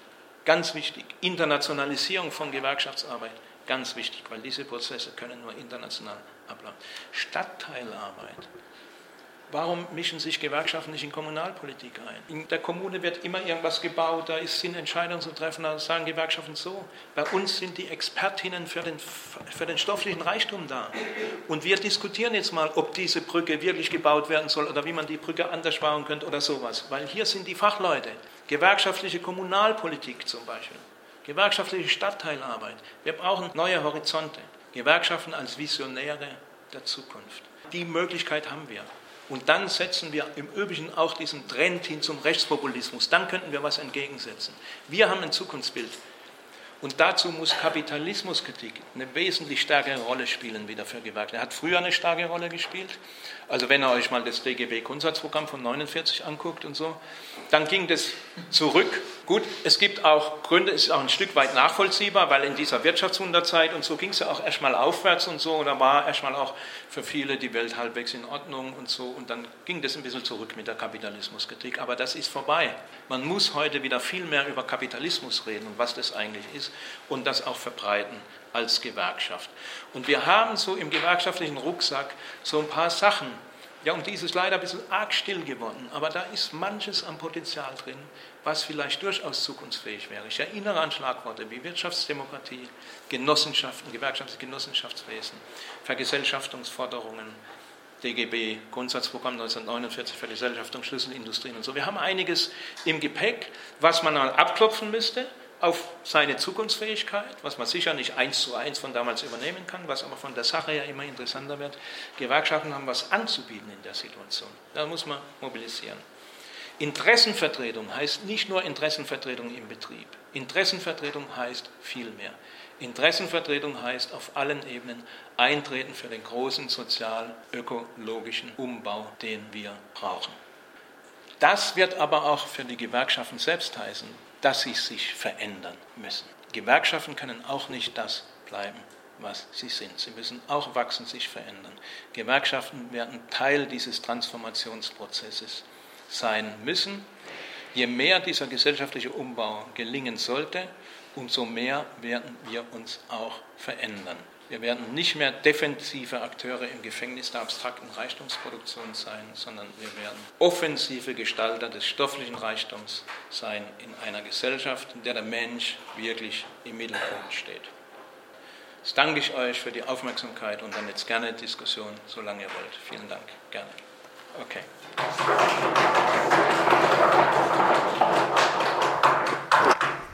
Ganz wichtig, Internationalisierung von Gewerkschaftsarbeit, ganz wichtig, weil diese Prozesse können nur international ablaufen. Stadtteilarbeit. Warum mischen sich Gewerkschaften nicht in Kommunalpolitik ein? In der Kommune wird immer irgendwas gebaut, da sind Entscheidungen zu treffen, da sagen Gewerkschaften so. Bei uns sind die Expertinnen für den stofflichen Reichtum da. Und wir diskutieren jetzt mal, ob diese Brücke wirklich gebaut werden soll oder wie man die Brücke anders bauen könnte oder sowas. Weil hier sind die Fachleute. Gewerkschaftliche Kommunalpolitik zum Beispiel. Gewerkschaftliche Stadtteilarbeit. Wir brauchen neue Horizonte. Gewerkschaften als Visionäre der Zukunft. Die Möglichkeit haben wir. Und dann setzen wir im Übrigen auch diesen Trend hin zum Rechtspopulismus. Dann könnten wir was entgegensetzen. Wir haben ein Zukunftsbild. Und dazu muss Kapitalismuskritik eine wesentlich stärkere Rolle spielen wieder für Gewerkschaften. Er hat früher eine starke Rolle gespielt. Also wenn ihr euch mal das DGB-Grundsatzprogramm von 49 anguckt und so, dann ging das zurück. Gut, es gibt auch Gründe, es ist auch ein Stück weit nachvollziehbar, weil in dieser Wirtschaftswunderzeit und so ging es ja auch erstmal aufwärts und so. Und da war erstmal auch für viele die Welt halbwegs in Ordnung und so. Und dann ging das ein bisschen zurück mit der Kapitalismuskritik. Aber das ist vorbei. Man muss heute wieder viel mehr über Kapitalismus reden und was das eigentlich ist. Und das auch verbreiten als Gewerkschaft. Und wir haben so im gewerkschaftlichen Rucksack so ein paar Sachen. Ja, um die ist es leider ein bisschen arg still geworden, aber da ist manches am Potenzial drin, was vielleicht durchaus zukunftsfähig wäre. Ich erinnere an Schlagworte wie Wirtschaftsdemokratie, Genossenschaften, Gewerkschaftsgenossenschaftswesen, Vergesellschaftungsforderungen, DGB, Grundsatzprogramm 1949 für Gesellschaftung, Schlüsselindustrien und so. Wir haben einiges im Gepäck, was man mal abklopfen müsste, auf seine Zukunftsfähigkeit, was man sicher nicht 1:1 von damals übernehmen kann, was aber von der Sache ja immer interessanter wird. Gewerkschaften haben was anzubieten in der Situation. Da muss man mobilisieren. Interessenvertretung heißt nicht nur Interessenvertretung im Betrieb. Interessenvertretung heißt viel mehr. Interessenvertretung heißt auf allen Ebenen Eintreten für den großen sozial-ökologischen Umbau, den wir brauchen. Das wird aber auch für die Gewerkschaften selbst heißen, dass sie sich verändern müssen. Gewerkschaften können auch nicht das bleiben, was sie sind. Sie müssen auch wachsen, sich verändern. Gewerkschaften werden Teil dieses Transformationsprozesses sein müssen. Je mehr dieser gesellschaftliche Umbau gelingen sollte, umso mehr werden wir uns auch verändern. Wir werden nicht mehr defensive Akteure im Gefängnis der abstrakten Reichtumsproduktion sein, sondern wir werden offensive Gestalter des stofflichen Reichtums sein in einer Gesellschaft, in der der Mensch wirklich im Mittelpunkt steht. Das danke ich euch für die Aufmerksamkeit und dann jetzt gerne Diskussion, solange ihr wollt. Vielen Dank. Gerne. Okay.